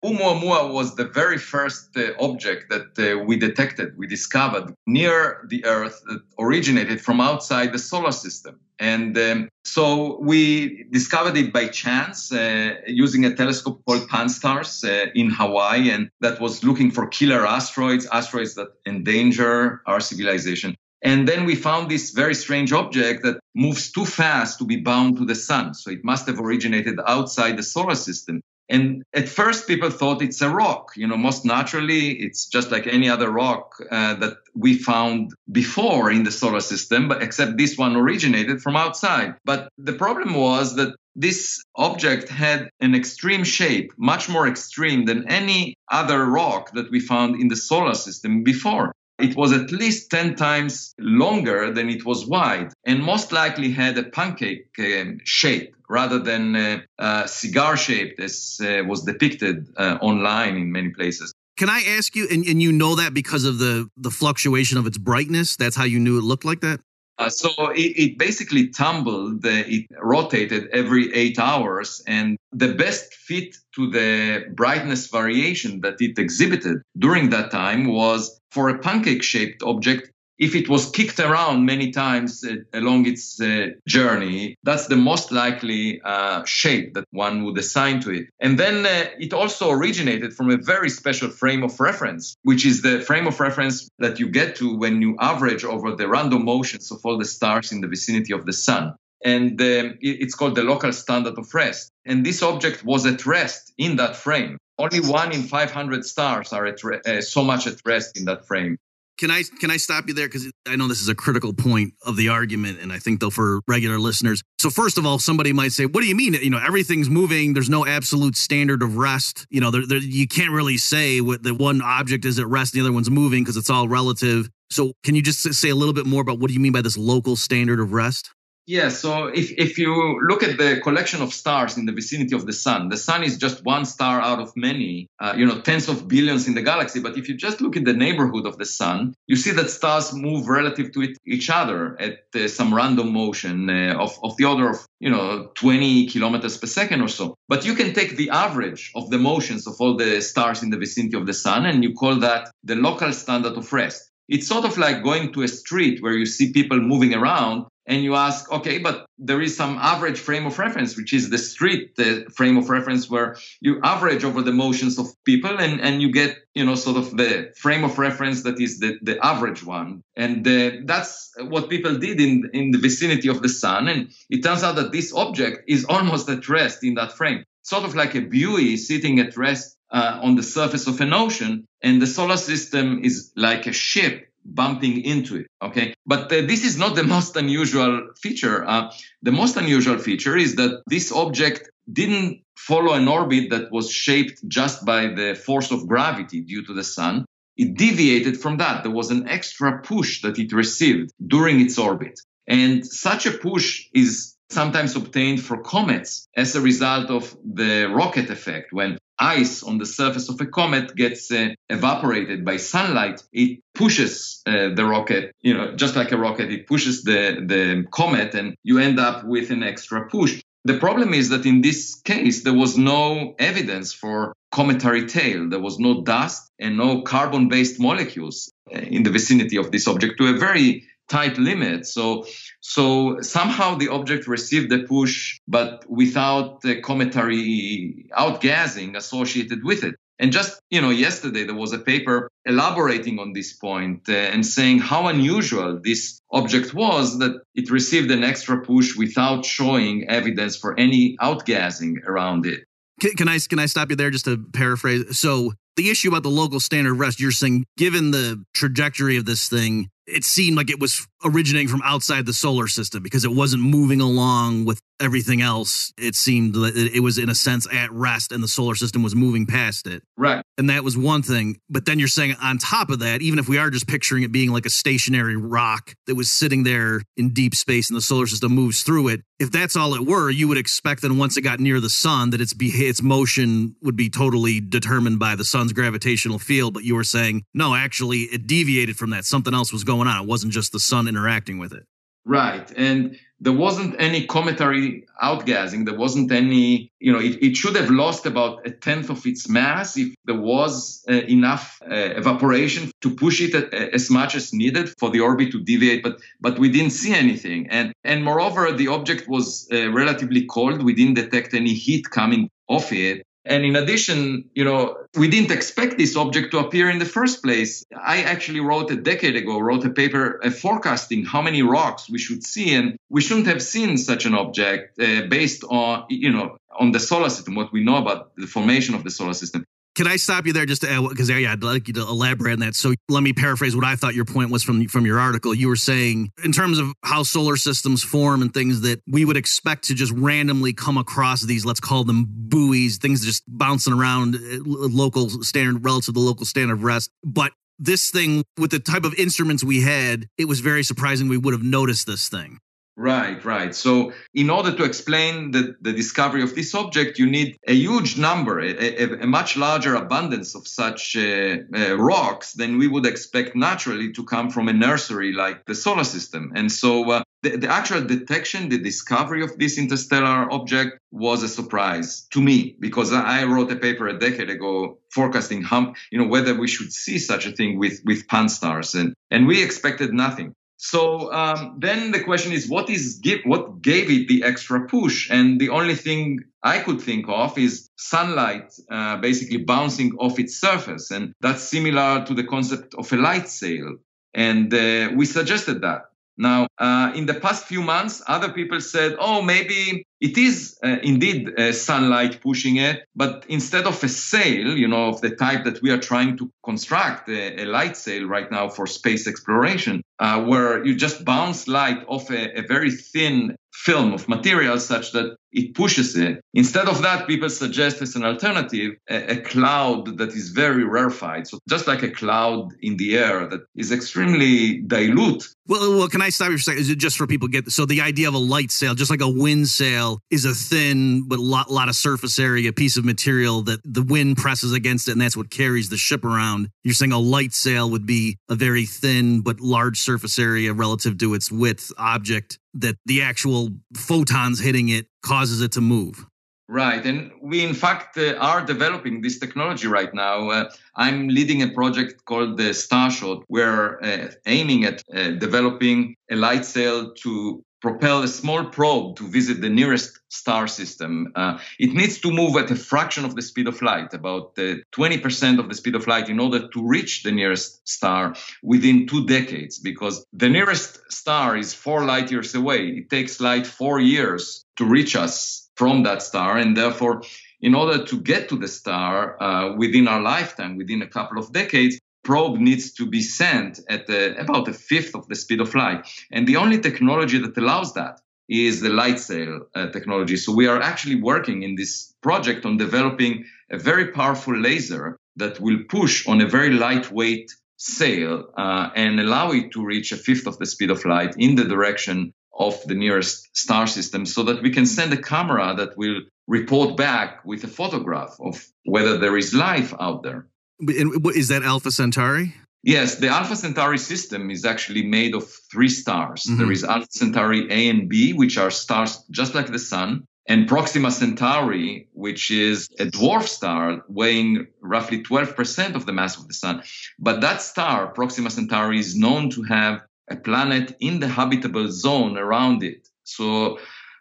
Oumuamua was the very first uh, object that uh, we detected, we discovered near the Earth, that originated from outside the solar system. And um, so we discovered it by chance uh, using a telescope called PanSTARRS uh, in Hawaii, and that was looking for killer asteroids, asteroids that endanger our civilization. And then we found this very strange object that moves too fast to be bound to the sun. So it must have originated outside the solar system. And at first, people thought it's a rock. You know, most naturally, it's just like any other rock uh, that we found before in the solar system, but except this one originated from outside. But the problem was that this object had an extreme shape, much more extreme than any other rock that we found in the solar system before. It was at least ten times longer than it was wide, and most likely had a pancake uh, shape rather than uh, uh, cigar shape as uh, was depicted uh, online in many places. Can I ask you, and, and you know that because of the, the fluctuation of its brightness, that's how you knew it looked like that? Uh, so it, it basically tumbled, uh, it rotated every eight hours, and the best fit to the brightness variation that it exhibited during that time was for a pancake-shaped object if it was kicked around many times uh, along its uh, journey. That's the most likely uh, shape that one would assign to it. And then uh, it also originated from a very special frame of reference, which is the frame of reference that you get to when you average over the random motions of all the stars in the vicinity of the sun. And um, it's called the local standard of rest. And this object was at rest in that frame. Only one in five hundred stars are at re- uh, so much at rest in that frame. Can I can I stop you there? Because I know this is a critical point of the argument, and I think, though, for regular listeners. So first of all, somebody might say, what do you mean? You know, everything's moving. There's no absolute standard of rest. You know, there, there, you can't really say what the one object is at rest and the other one's moving because it's all relative. So can you just say a little bit more about what do you mean by this local standard of rest? Yeah, so if, if you look at the collection of stars in the vicinity of the sun, the sun is just one star out of many, uh, you know, tens of billions in the galaxy. But if you just look in the neighborhood of the sun, you see that stars move relative to it, each other at uh, some random motion uh, of, of the order of, you know, twenty kilometers per second or so. But you can take the average of the motions of all the stars in the vicinity of the sun, and you call that the local standard of rest. It's sort of like going to a street where you see people moving around, and you ask, okay, but there is some average frame of reference, which is the street the frame of reference where you average over the motions of people and, and you get, you know, sort of the frame of reference that is the, the average one. And uh, that's what people did in, in the vicinity of the sun. And it turns out that this object is almost at rest in that frame, sort of like a buoy sitting at rest uh, on the surface of an ocean. And the solar system is like a ship bumping into it, okay? But uh, this is not the most unusual feature. Uh, the most unusual feature is that this object didn't follow an orbit that was shaped just by the force of gravity due to the sun. It deviated from that. There was an extra push that it received during its orbit. And such a push is sometimes obtained for comets as a result of the rocket effect. When ice on the surface of a comet gets uh, evaporated by sunlight, it pushes uh, the rocket, you know, just like a rocket, it pushes the, the comet and you end up with an extra push. The problem is that in this case, there was no evidence for cometary tail. There was no dust and no carbon-based molecules in the vicinity of this object to a very tight limit. So, so somehow the object received the push, but without the cometary outgassing associated with it. And just, you know, yesterday there was a paper elaborating on this point uh, and saying how unusual this object was that it received an extra push without showing evidence for any outgassing around it. Can, can I can I stop you there just to paraphrase? So the issue about the local standard of rest, you're saying, given the trajectory of this thing, it seemed like it was originating from outside the solar system because it wasn't moving along with everything else. It seemed that it was, in a sense, at rest and the solar system was moving past it. Right. And that was one thing. But then you're saying on top of that, even if we are just picturing it being like a stationary rock that was sitting there in deep space and the solar system moves through it, if that's all it were, you would expect that once it got near the sun, that its be- its motion would be totally determined by the sun's gravitational field. But you were saying, no, actually, it deviated from that. Something else was going on. It wasn't just the sun interacting with it. Right. And there wasn't any cometary outgassing. There wasn't any, you know, it, it should have lost about a tenth of its mass if there was uh, enough uh, evaporation to push it at, as much as needed for the orbit to deviate. But but we didn't see anything. And, and moreover, the object was uh, relatively cold. We didn't detect any heat coming off it. And in addition, you know, we didn't expect this object to appear in the first place. I actually wrote a decade ago, wrote a paper uh, forecasting how many rocks we should see. And we shouldn't have seen such an object uh, based on, you know, on the solar system, what we know about the formation of the solar system. Can I stop you there just to, because yeah, I'd like you to elaborate on that. So let me paraphrase what I thought your point was from, from your article. You were saying in terms of how solar systems form and things that we would expect to just randomly come across these, let's call them buoys, things just bouncing around local standard relative to local standard of rest. But this thing with the type of instruments we had, it was very surprising we would have noticed this thing. Right, right. So in order to explain the, the discovery of this object, you need a huge number, a, a, a much larger abundance of such uh, uh, rocks than we would expect naturally to come from a nursery like the solar system. And so uh, the, the actual detection, the discovery of this interstellar object was a surprise to me, because I wrote a paper a decade ago forecasting hump, you know, whether we should see such a thing with, with PanSTARRS, and, and we expected nothing. So um, then the question is, what is give, what gave it the extra push? And the only thing I could think of is sunlight uh, basically bouncing off its surface. And that's similar to the concept of a light sail. And uh, we suggested that. Now, uh, in the past few months, other people said, oh, maybe it is uh, indeed uh, sunlight pushing it. But instead of a sail, you know, of the type that we are trying to construct, a, a light sail right now for space exploration, uh, where you just bounce light off a, a very thin film of material such that it pushes it. Instead of that, people suggest as an alternative a, a cloud that is very rarefied. So just like a cloud in the air that is extremely dilute. Well, well can I stop you for a second? Is it just for people to get this? So the idea of a light sail, just like a wind sail, is a thin but a lot, lot of surface area piece of material that the wind presses against it, and that's what carries the ship around. You're saying a light sail would be a very thin but large surface area relative to its width object that the actual photons hitting it causes it to move. Right. And we, in fact, uh, are developing this technology right now. Uh, I'm leading a project called the Starshot. We're uh, aiming at uh, developing a light sail to propel a small probe to visit the nearest star system. Uh, it needs to move at a fraction of the speed of light, about uh, twenty percent of the speed of light, in order to reach the nearest star within two decades, because the nearest star is four light years away. It takes light four years to reach us from that star, and therefore, in order to get to the star uh, within our lifetime, within a couple of decades, probe needs to be sent at the, about a fifth of the speed of light. And the only technology that allows that is the light sail uh, technology. So we are actually working in this project on developing a very powerful laser that will push on a very lightweight sail uh, and allow it to reach a fifth of the speed of light in the direction of the nearest star system, so that we can send a camera that will report back with a photograph of whether there is life out there. Is that Alpha Centauri? Yes, the Alpha Centauri system is actually made of three stars. Mm-hmm. There is Alpha Centauri A and B, which are stars just like the sun, and Proxima Centauri, which is a dwarf star weighing roughly twelve percent of the mass of the sun. But that star, Proxima Centauri, is known to have a planet in the habitable zone around it. So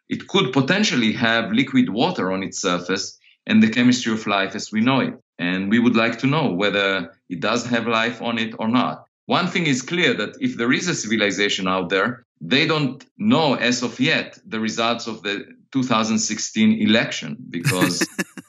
it could potentially have liquid water on its surface and the chemistry of life as we know it. And we would like to know whether it does have life on it or not. One thing is clear, that if there is a civilization out there, they don't know as of yet the results of the two thousand sixteen election, because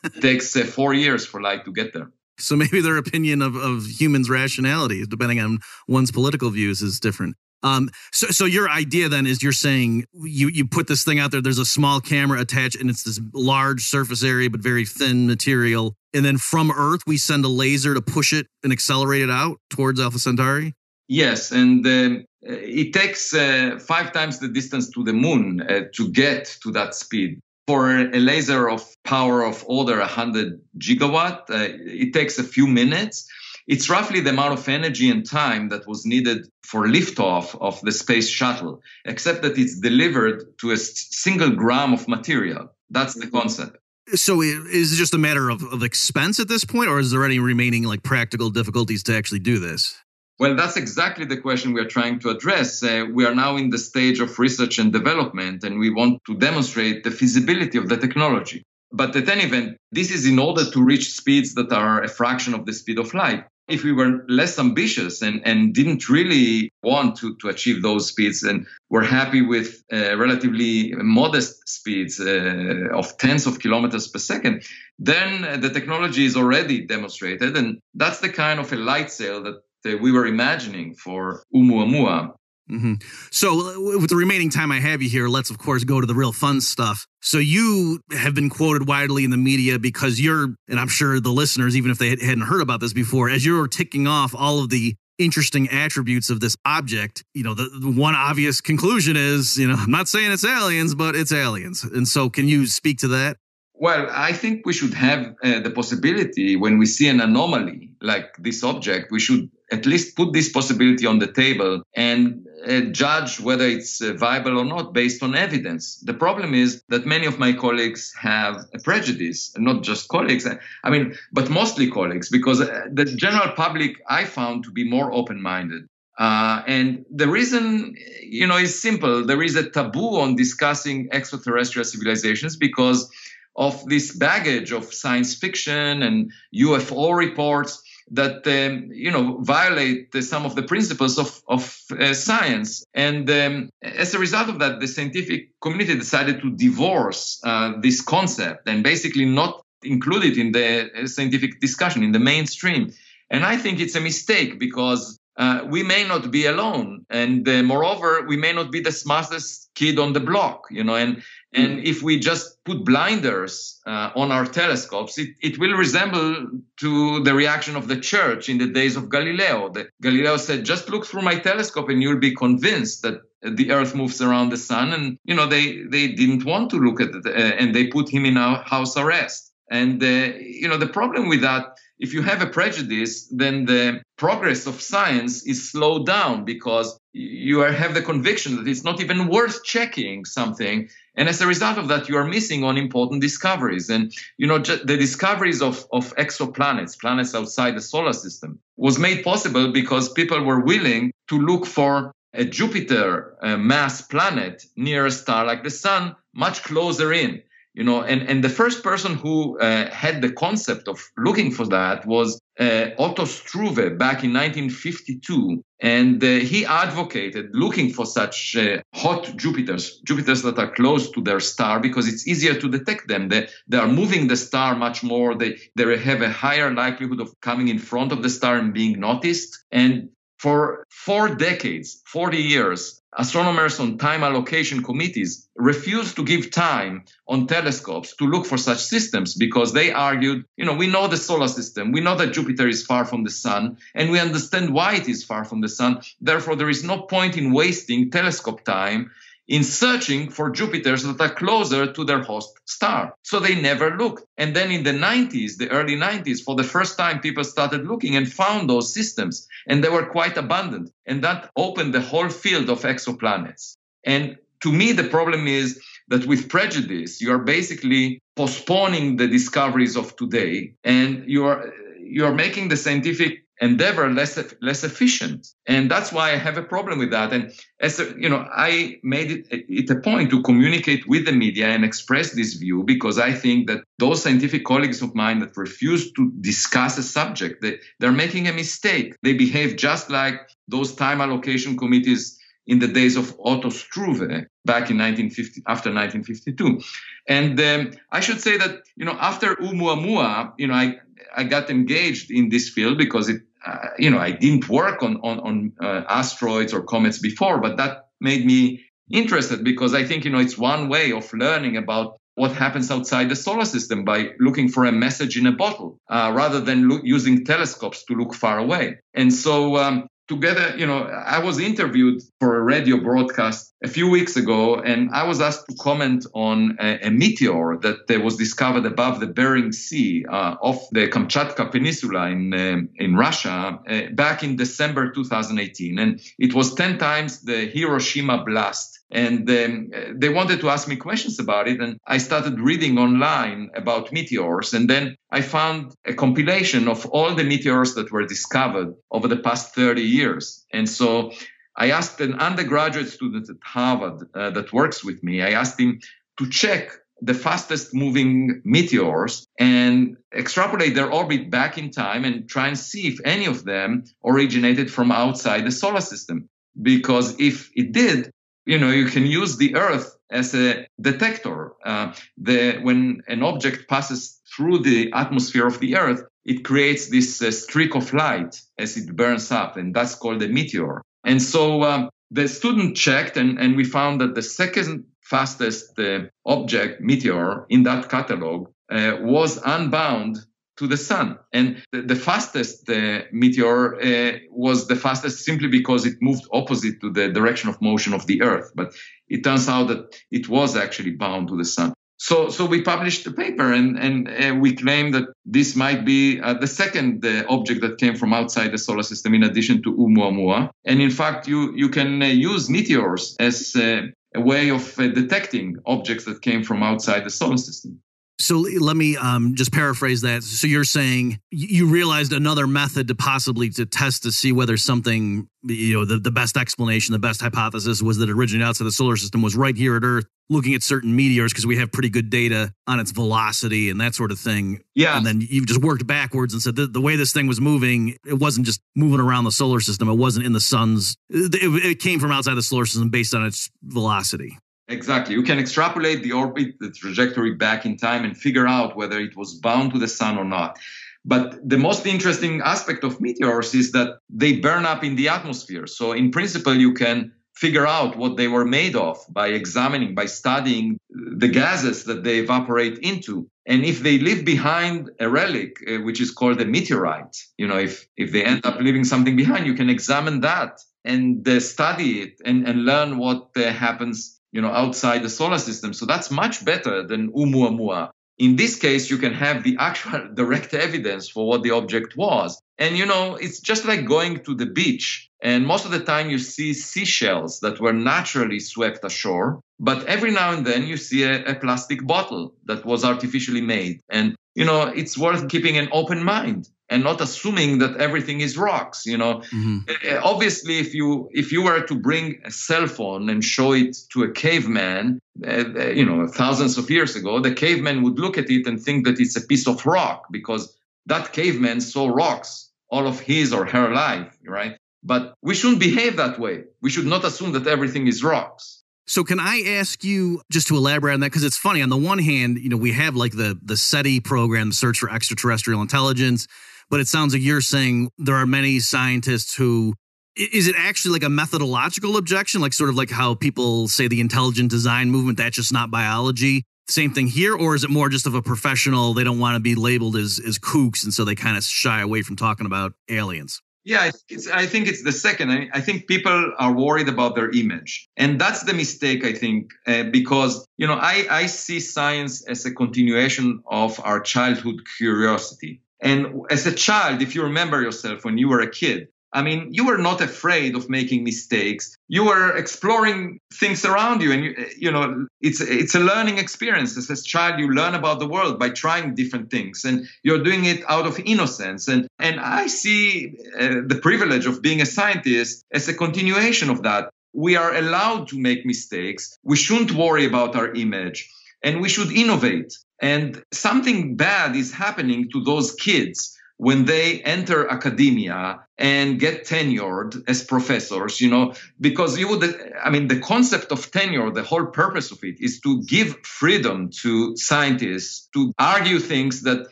it takes uh, four years for light to get there. So maybe their opinion of, of humans' rationality, depending on one's political views, is different. Um, so, so your idea then is, you're saying you, you put this thing out there, there's a small camera attached, and it's this large surface area, but very thin material. And then from Earth, we send a laser to push it and accelerate it out towards Alpha Centauri? Yes. And uh, it takes uh, five times the distance to the moon uh, to get to that speed. For a laser of power of order one hundred gigawatt, uh, it takes a few minutes. It's roughly the amount of energy and time that was needed for liftoff of the space shuttle, except that it's delivered to a single gram of material. That's the concept. So is it just a matter of, of expense at this point, or is there any remaining like practical difficulties to actually do this? Well, that's exactly the question we are trying to address. Uh, we are now in the stage of research and development, and we want to demonstrate the feasibility of the technology. But at any event, this is in order to reach speeds that are a fraction of the speed of light. If we were less ambitious and, and didn't really want to, to achieve those speeds and were happy with uh, relatively modest speeds uh, of tens of kilometers per second, then the technology is already demonstrated. And that's the kind of a light sail that uh, we were imagining for Oumuamua. Mm-hmm. So with the remaining time I have you here, let's, of course, go to the real fun stuff. So you have been quoted widely in the media because you're, and I'm sure the listeners, even if they hadn't heard about this before, as you're ticking off all of the interesting attributes of this object, you know, the, the one obvious conclusion is, you know, I'm not saying it's aliens, but it's aliens. And so can you speak to that? Well, I think we should have uh, the possibility when we see an anomaly like this object, we should at least put this possibility on the table and uh, judge whether it's uh, viable or not based on evidence. The problem is that many of my colleagues have a prejudice, and not just colleagues, I mean, but mostly colleagues, because the general public I found to be more open-minded. Uh, and the reason, you know, is simple. There is a taboo on discussing extraterrestrial civilizations because of this baggage of science fiction and U F O reports that, um, you know, violate uh, some of the principles of, of uh, science. And um, as a result of that, the scientific community decided to divorce uh, this concept and basically not include it in the scientific discussion, in the mainstream. And I think it's a mistake because uh, we may not be alone. And uh, moreover, we may not be the smartest kid on the block, you know, and And if we just put blinders uh, on our telescopes, it, it will resemble to the reaction of the church in the days of Galileo. The, Galileo said, just look through my telescope and you'll be convinced that the earth moves around the sun. And, you know, they, they didn't want to look at it uh, and they put him in house arrest. And, uh, you know, the problem with that, if you have a prejudice, then the progress of science is slowed down because you are, have the conviction that it's not even worth checking something. And as a result of that, you are missing on important discoveries. And, you know, ju- the discoveries of, of exoplanets, planets outside the solar system, was made possible because people were willing to look for a Jupiter uh, mass planet near a star like the sun, much closer in. You know, and, and the first person who uh, had the concept of looking for that was uh, Otto Struve back in nineteen fifty-two. And uh, he advocated looking for such uh, hot Jupiters, Jupiters that are close to their star because it's easier to detect them. They, they are moving the star much more. They, they have a higher likelihood of coming in front of the star and being noticed. And for four decades, forty years, astronomers on time allocation committees refused to give time on telescopes to look for such systems because they argued, you know, we know the solar system, we know that Jupiter is far from the sun, and we understand why it is far from the sun. Therefore, there is no point in wasting telescope time in searching for Jupiters that are closer to their host star. So they never looked. And then in the nineties, the early nineties, for the first time, people started looking and found those systems. And they were quite abundant. And that opened the whole field of exoplanets. And to me, the problem is that with prejudice, you are basically postponing the discoveries of today. And you are you are making the scientific endeavor less less efficient. And that's why I have a problem with that. And as a, you know, I made it, it a point to communicate with the media and express this view because I think that those scientific colleagues of mine that refuse to discuss a subject, they, they're making a mistake. They behave just like those time allocation committees in the days of Otto Struve back in nineteen fifty, after nineteen fifty-two. And um, I should say that, you know, after Oumuamua, you know, I I got engaged in this field because it, uh, you know, I didn't work on on, on uh, asteroids or comets before, but that made me interested because I think, you know, it's one way of learning about what happens outside the solar system by looking for a message in a bottle uh, rather than lo- using telescopes to look far away. And so um, together, you know, I was interviewed for a radio broadcast a few weeks ago, and I was asked to comment on a, a meteor that uh, was discovered above the Bering Sea uh, off the Kamchatka Peninsula in um, in Russia uh, back in December two thousand eighteen. And it was ten times the Hiroshima blast. And um, they wanted to ask me questions about it. And I started reading online about meteors. And then I found a compilation of all the meteors that were discovered over the past thirty years. And so I asked an undergraduate student at Harvard uh, that works with me, I asked him to check the fastest moving meteors and extrapolate their orbit back in time and try and see if any of them originated from outside the solar system. Because if it did, you know, you can use the Earth as a detector. Uh, the, when an object passes through the atmosphere of the Earth, it creates this uh, streak of light as it burns up, and that's called a meteor. And so um, the student checked, and, and we found that the second fastest uh, object, meteor, in that catalog uh, was unbound to the sun. And the, the fastest uh, meteor uh, was the fastest simply because it moved opposite to the direction of motion of the Earth. But it turns out that it was actually bound to the sun. So, so we published the paper, and, and uh, we claim that this might be uh, the second uh, object that came from outside the solar system in addition to Oumuamua. And in fact, you, you can uh, use meteors as uh, a way of uh, detecting objects that came from outside the solar system. So let me um, just paraphrase that. So you're saying you realized another method to possibly to test to see whether something, you know, the, the best explanation, the best hypothesis was that it originated outside the solar system was right here at Earth, looking at certain meteors because we have pretty good data on its velocity and that sort of thing. Yeah. And then you've just worked backwards and said the, the way this thing was moving, it wasn't just moving around the solar system. It wasn't in the sun's. It, it came from outside the solar system based on its velocity. Exactly. You can extrapolate the orbit, the trajectory back in time and figure out whether it was bound to the sun or not. But the most interesting aspect of meteors is that they burn up in the atmosphere. So in principle, you can figure out what they were made of by examining, by studying the gases that they evaporate into. And if they leave behind a relic, uh, which is called a meteorite, you know, if, if they end up leaving something behind, you can examine that and uh, study it and, and learn what uh, happens, you know, outside the solar system. So that's much better than Oumuamua. In this case, you can have the actual direct evidence for what the object was. And, you know, it's just like going to the beach. And most of the time you see seashells that were naturally swept ashore. But every now and then you see a, a plastic bottle that was artificially made. And, you know, it's worth keeping an open mind and not assuming that everything is rocks, you know. Mm-hmm. Obviously, if you if you were to bring a cell phone and show it to a caveman, uh, you know, thousands of years ago, the caveman would look at it and think that it's a piece of rock because that caveman saw rocks all of his or her life, right? But we shouldn't behave that way. We should not assume that everything is rocks. So can I ask you just to elaborate on that? Because it's funny. On the one hand, you know, we have like the the SETI program, the Search for Extraterrestrial Intelligence. But it sounds like you're saying there are many scientists who, is it actually like a methodological objection? Like sort of like how people say the intelligent design movement, that's just not biology. Same thing here, or is it more just of a professional, they don't want to be labeled as, as kooks, and so they kind of shy away from talking about aliens? Yeah, I think it's, I think it's the second. I, I think people are worried about their image. And that's the mistake, I think, uh, because, you know, I, I see science as a continuation of our childhood curiosity. And as a child, if you remember yourself when you were a kid, I mean, you were not afraid of making mistakes. You were exploring things around you. And, you, you know, it's it's a learning experience. As a child, you learn about the world by trying different things. And you're doing it out of innocence. And, and I see uh, the privilege of being a scientist as a continuation of that. We are allowed to make mistakes. We shouldn't worry about our image. And we should innovate. And something bad is happening to those kids when they enter academia and get tenured as professors, you know, because you would, I mean, the concept of tenure, the whole purpose of it is to give freedom to scientists to argue things that,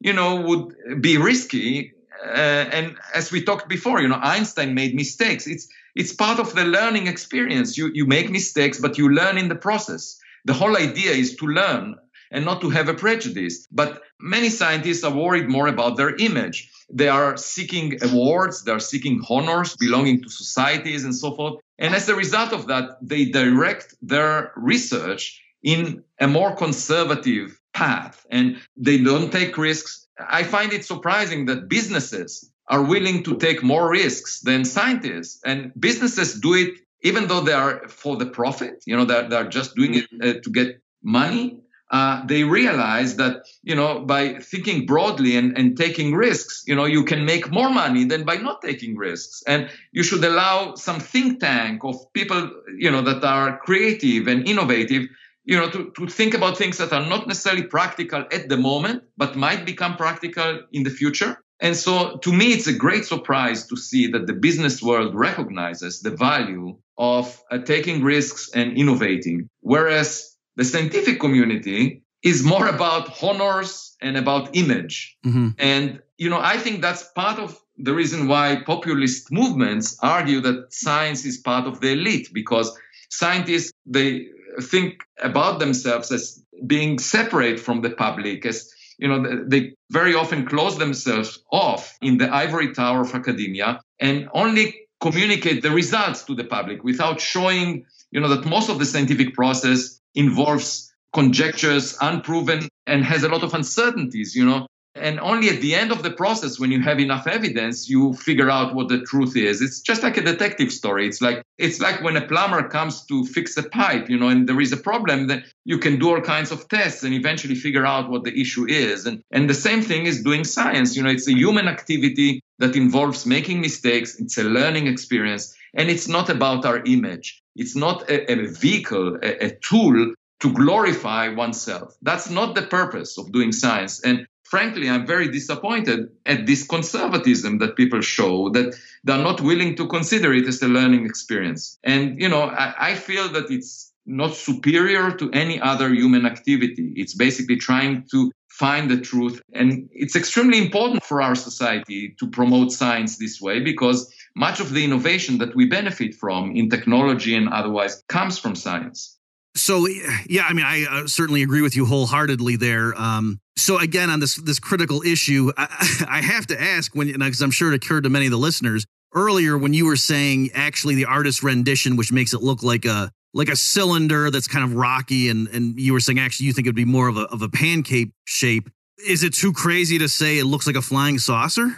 you know, would be risky. Uh, and as we talked before, you know, Einstein made mistakes. It's it's part of the learning experience. You you make mistakes, but you learn in the process. The whole idea is to learn and not to have a prejudice. But many scientists are worried more about their image. They are seeking awards, they are seeking honors, belonging to societies and so forth. And as a result of that, they direct their research in a more conservative path and they don't take risks. I find it surprising that businesses are willing to take more risks than scientists, and businesses do it even though they are for the profit, you know, they're, they're just doing it uh, to get money. Uh, they realize that, you know, by thinking broadly and, and taking risks, you know, you can make more money than by not taking risks. And you should allow some think tank of people, you know, that are creative and innovative you know, to, to think about things that are not necessarily practical at the moment, but might become practical in the future. And so to me, it's a great surprise to see that the business world recognizes the value of uh, taking risks and innovating, whereas the scientific community is more about honors and about image. Mm-hmm. And, you know, I think that's part of the reason why populist movements argue that science is part of the elite, because scientists, they think about themselves as being separate from the public, as, you know, they very often close themselves off in the ivory tower of academia and only communicate the results to the public without showing, you know, that most of the scientific process involves conjectures, unproven, and has a lot of uncertainties, you know. And only at the end of the process, when you have enough evidence, you figure out what the truth is. It's just like a detective story. It's like it's like when a plumber comes to fix a pipe, you know, and there is a problem, then you can do all kinds of tests and eventually figure out what the issue is. And, and the same thing is doing science. You know, it's a human activity that involves making mistakes. It's a learning experience. And it's not about our image. It's not a, a vehicle, a, a tool to glorify oneself. That's not the purpose of doing science. And frankly, I'm very disappointed at this conservatism that people show, that they're not willing to consider it as a learning experience. And, you know, I, I feel that it's not superior to any other human activity. It's basically trying to find the truth. And it's extremely important for our society to promote science this way, because much of the innovation that we benefit from in technology and otherwise comes from science. So, yeah, I mean, I uh, certainly agree with you wholeheartedly there. Um, so, again, on this this critical issue, I, I have to ask, when because I'm sure it occurred to many of the listeners earlier when you were saying actually the artist's rendition, which makes it look like a like a cylinder that's kind of rocky, and and you were saying actually you think it would be more of a of a pancake shape. Is it too crazy to say it looks like a flying saucer?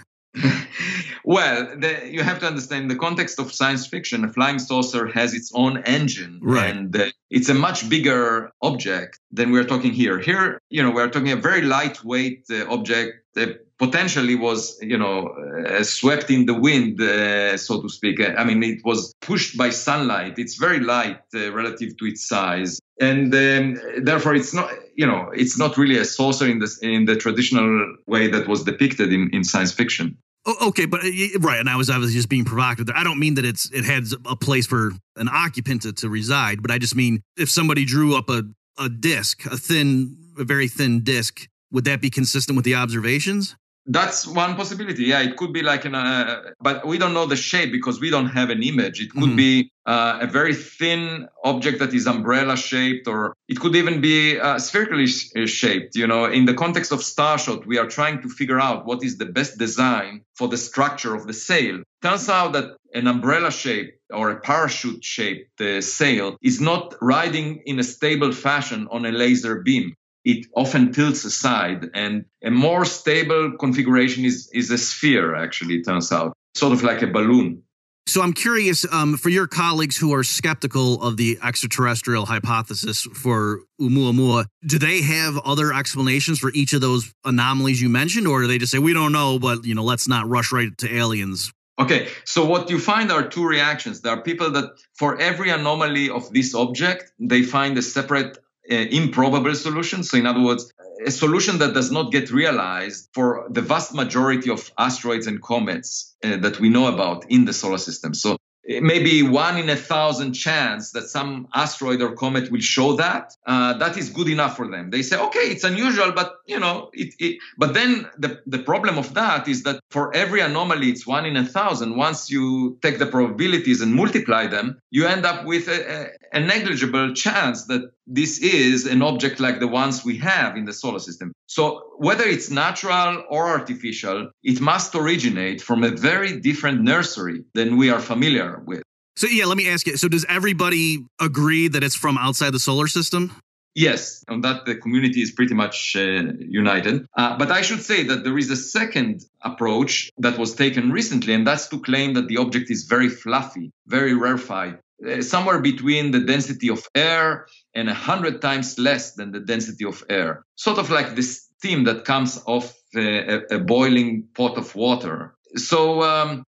Well, the, you have to understand the context of science fiction. A flying saucer has its own engine, right, and uh, it's a much bigger object than we're talking here. Here, you know, we're talking a very lightweight uh, object that potentially was, you know, uh, swept in the wind, uh, so to speak. I mean, it was pushed by sunlight. It's very light uh, relative to its size. And um, therefore, it's not, you know, it's not really a saucer in the, in the traditional way that was depicted in, in science fiction. Okay, but right, and I was obviously just being provocative there. I don't mean that it's it has a place for an occupant to, to reside, but I just mean if somebody drew up a, a disc, a thin, a very thin disc, would that be consistent with the observations? That's one possibility. Yeah, it could be like an, uh, but we don't know the shape because we don't have an image. It could mm-hmm. be uh, a very thin object that is umbrella shaped, or it could even be uh, spherically sh- shaped. You know, in the context of Starshot, we are trying to figure out what is the best design for the structure of the sail. Turns out that an umbrella shape or a parachute shaped uh, sail is not riding in a stable fashion on a laser beam. It often tilts aside, and a more stable configuration is, is a sphere, actually, it turns out, sort of like a balloon. So I'm curious, um, for your colleagues who are skeptical of the extraterrestrial hypothesis for Oumuamua, do they have other explanations for each of those anomalies you mentioned, or do they just say, we don't know, but, you know, let's not rush right to aliens? Okay, so what you find are two reactions. There are people that, for every anomaly of this object, they find a separate Uh, improbable solution. So in other words, a solution that does not get realized for the vast majority of asteroids and comets uh, that we know about in the solar system. So maybe one in a thousand chance that some asteroid or comet will show that. Uh, that is good enough for them. They say, okay, it's unusual, but you know, it. it. But then the, the problem of that is that for every anomaly, it's one in a thousand. Once you take the probabilities and multiply them, you end up with a, a, a negligible chance that this is an object like the ones we have in the solar system. So whether it's natural or artificial, it must originate from a very different nursery than we are familiar with. So yeah, let me ask you. So does everybody agree that it's from outside the solar system? Yes, on that the community is pretty much uh, united. Uh, but I should say that there is a second approach that was taken recently, and that's to claim that the object is very fluffy, very rarefied, uh, somewhere between the density of air and a hundred times less than the density of air, sort of like the steam that comes off uh, a, a boiling pot of water. So, um,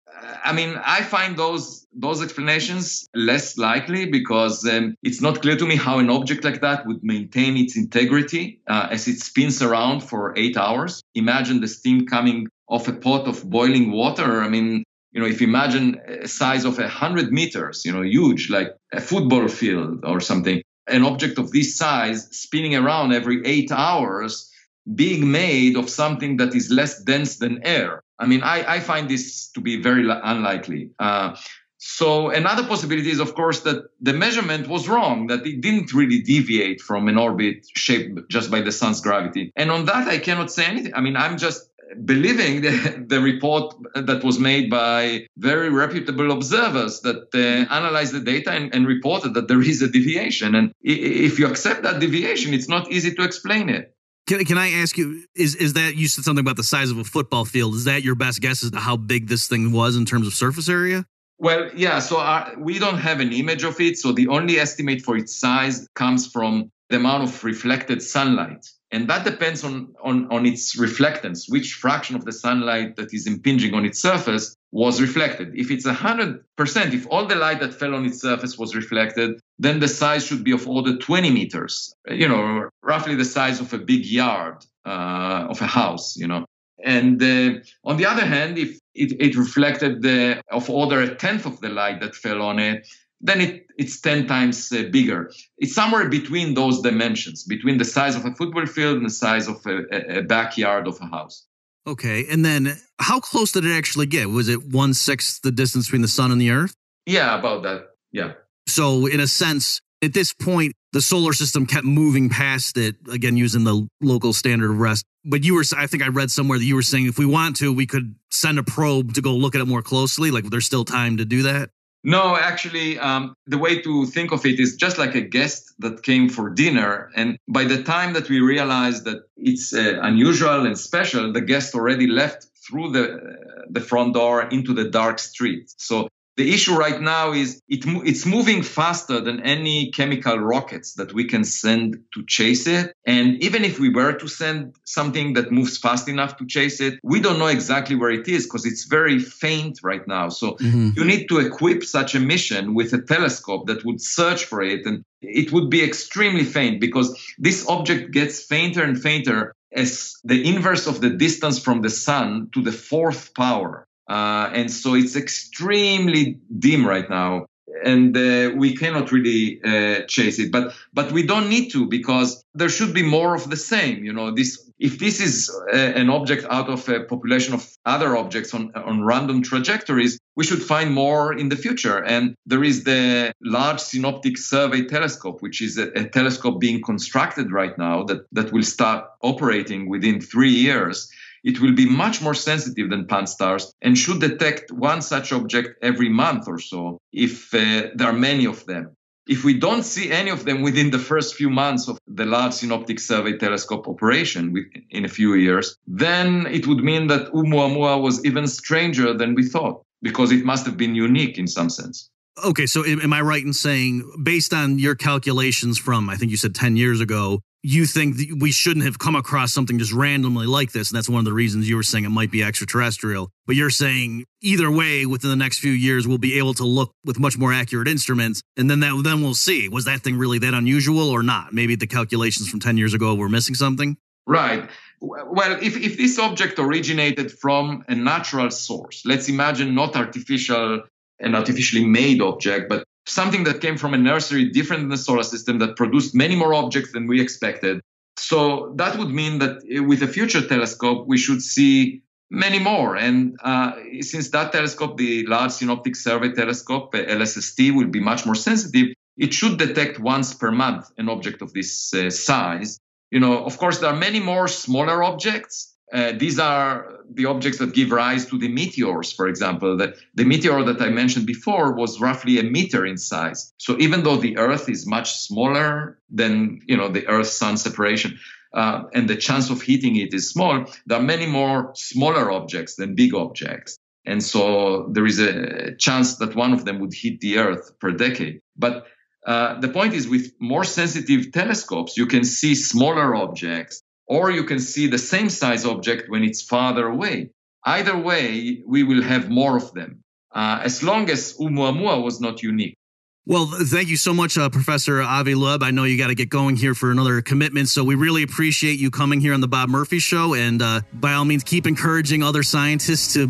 I mean, I find those those explanations less likely because um, it's not clear to me how an object like that would maintain its integrity uh, as it spins around for eight hours. Imagine the steam coming off a pot of boiling water. I mean, you know, if you imagine a size of one hundred meters, you know, huge, like a football field or something, an object of this size spinning around every eight hours being made of something that is less dense than air. I mean, I, I find this to be very unlikely. Uh, so another possibility is, of course, that the measurement was wrong, that it didn't really deviate from an orbit shaped just by the sun's gravity. And on that, I cannot say anything. I mean, I'm just believing the, the report that was made by very reputable observers that uh, analyzed the data and, and reported that there is a deviation. And if you accept that deviation, it's not easy to explain it. Can, can I ask you, is, is that, you said something about the size of a football field. Is that your best guess as to how big this thing was in terms of surface area? Well, yeah, so our, we don't have an image of it. So the only estimate for its size comes from the amount of reflected sunlight. And that depends on, on, on its reflectance, which fraction of the sunlight that is impinging on its surface was reflected. If it's one hundred percent, if all the light that fell on its surface was reflected, then the size should be of order twenty meters, you know, roughly the size of a big yard uh, of a house, you know. And uh, on the other hand, if it, it reflected the, of order a tenth of the light that fell on it, then it, it's ten times uh, bigger. It's somewhere between those dimensions, between the size of a football field and the size of a, a backyard of a house. Okay, and then how close did it actually get? Was it one-sixth the distance between the sun and the Earth? Yeah, about that, yeah. So in a sense, at this point, the solar system kept moving past it, again, using the local standard of rest. But you were, I think I read somewhere that you were saying if we want to, we could send a probe to go look at it more closely, like there's still time to do that? No, actually, um, the way to think of it is just like a guest that came for dinner. And by the time that we realized that it's uh, unusual and special, the guest already left through the, uh, the front door into the dark street. So the issue right now is it mo- it's moving faster than any chemical rockets that we can send to chase it. And even if we were to send something that moves fast enough to chase it, we don't know exactly where it is because it's very faint right now. So mm-hmm. you need to equip such a mission with a telescope that would search for it. And it would be extremely faint because this object gets fainter and fainter as the inverse of the distance from the sun to the fourth power. Uh, and so it's extremely dim right now, and uh, we cannot really uh, chase it. But but we don't need to because there should be more of the same. You know, this if this is a, an object out of a population of other objects on on random trajectories, we should find more in the future. And there is the Large Synoptic Survey Telescope, which is a, a telescope being constructed right now that that will start operating within three years. It will be much more sensitive than PanSTARRS and should detect one such object every month or so if uh, there are many of them. If we don't see any of them within the first few months of the Large Synoptic Survey Telescope operation with, in a few years, then it would mean that Oumuamua was even stranger than we thought because it must have been unique in some sense. Okay, so am I right in saying, based on your calculations from, I think you said ten years ago, you think we shouldn't have come across something just randomly like this, and that's one of the reasons you were saying it might be extraterrestrial. But you're saying either way, within the next few years, we'll be able to look with much more accurate instruments, and then that then we'll see, was that thing really that unusual or not? Maybe the calculations from ten years ago were missing something? Right. Well, if, if this object originated from a natural source, let's imagine not artificial, an artificially made object, but something that came from a nursery different than the solar system that produced many more objects than we expected. So that would mean that with a future telescope, we should see many more. And uh, since that telescope, the Large Synoptic Survey Telescope, L S S T, will be much more sensitive, it should detect once per month an object of this uh, size. You know, of course, there are many more smaller objects. Uh, these are the objects that give rise to the meteors, for example. The, the meteor that I mentioned before was roughly a meter in size. So even though the Earth is much smaller than, you know, the Earth-Sun separation, uh, and the chance of hitting it is small, there are many more smaller objects than big objects. And so there is a chance that one of them would hit the Earth per decade. But uh, the point is, with more sensitive telescopes, you can see smaller objects, or you can see the same size object when it's farther away. Either way, we will have more of them, uh, as long as Oumuamua was not unique. Well, thank you so much, uh, Professor Avi Loeb. I know you got to get going here for another commitment, so we really appreciate you coming here on the Bob Murphy Show. And uh, by all means, keep encouraging other scientists to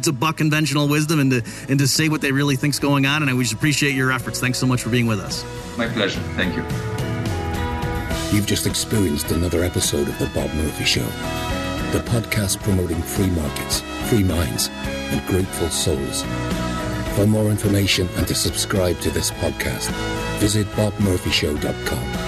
to buck conventional wisdom and to and to say what they really think's going on. And we just appreciate your efforts. Thanks so much for being with us. My pleasure. Thank you. You've just experienced another episode of the Bob Murphy Show, the podcast promoting free markets, free minds, and grateful souls. For more information and to subscribe to this podcast, visit bob murphy show dot com.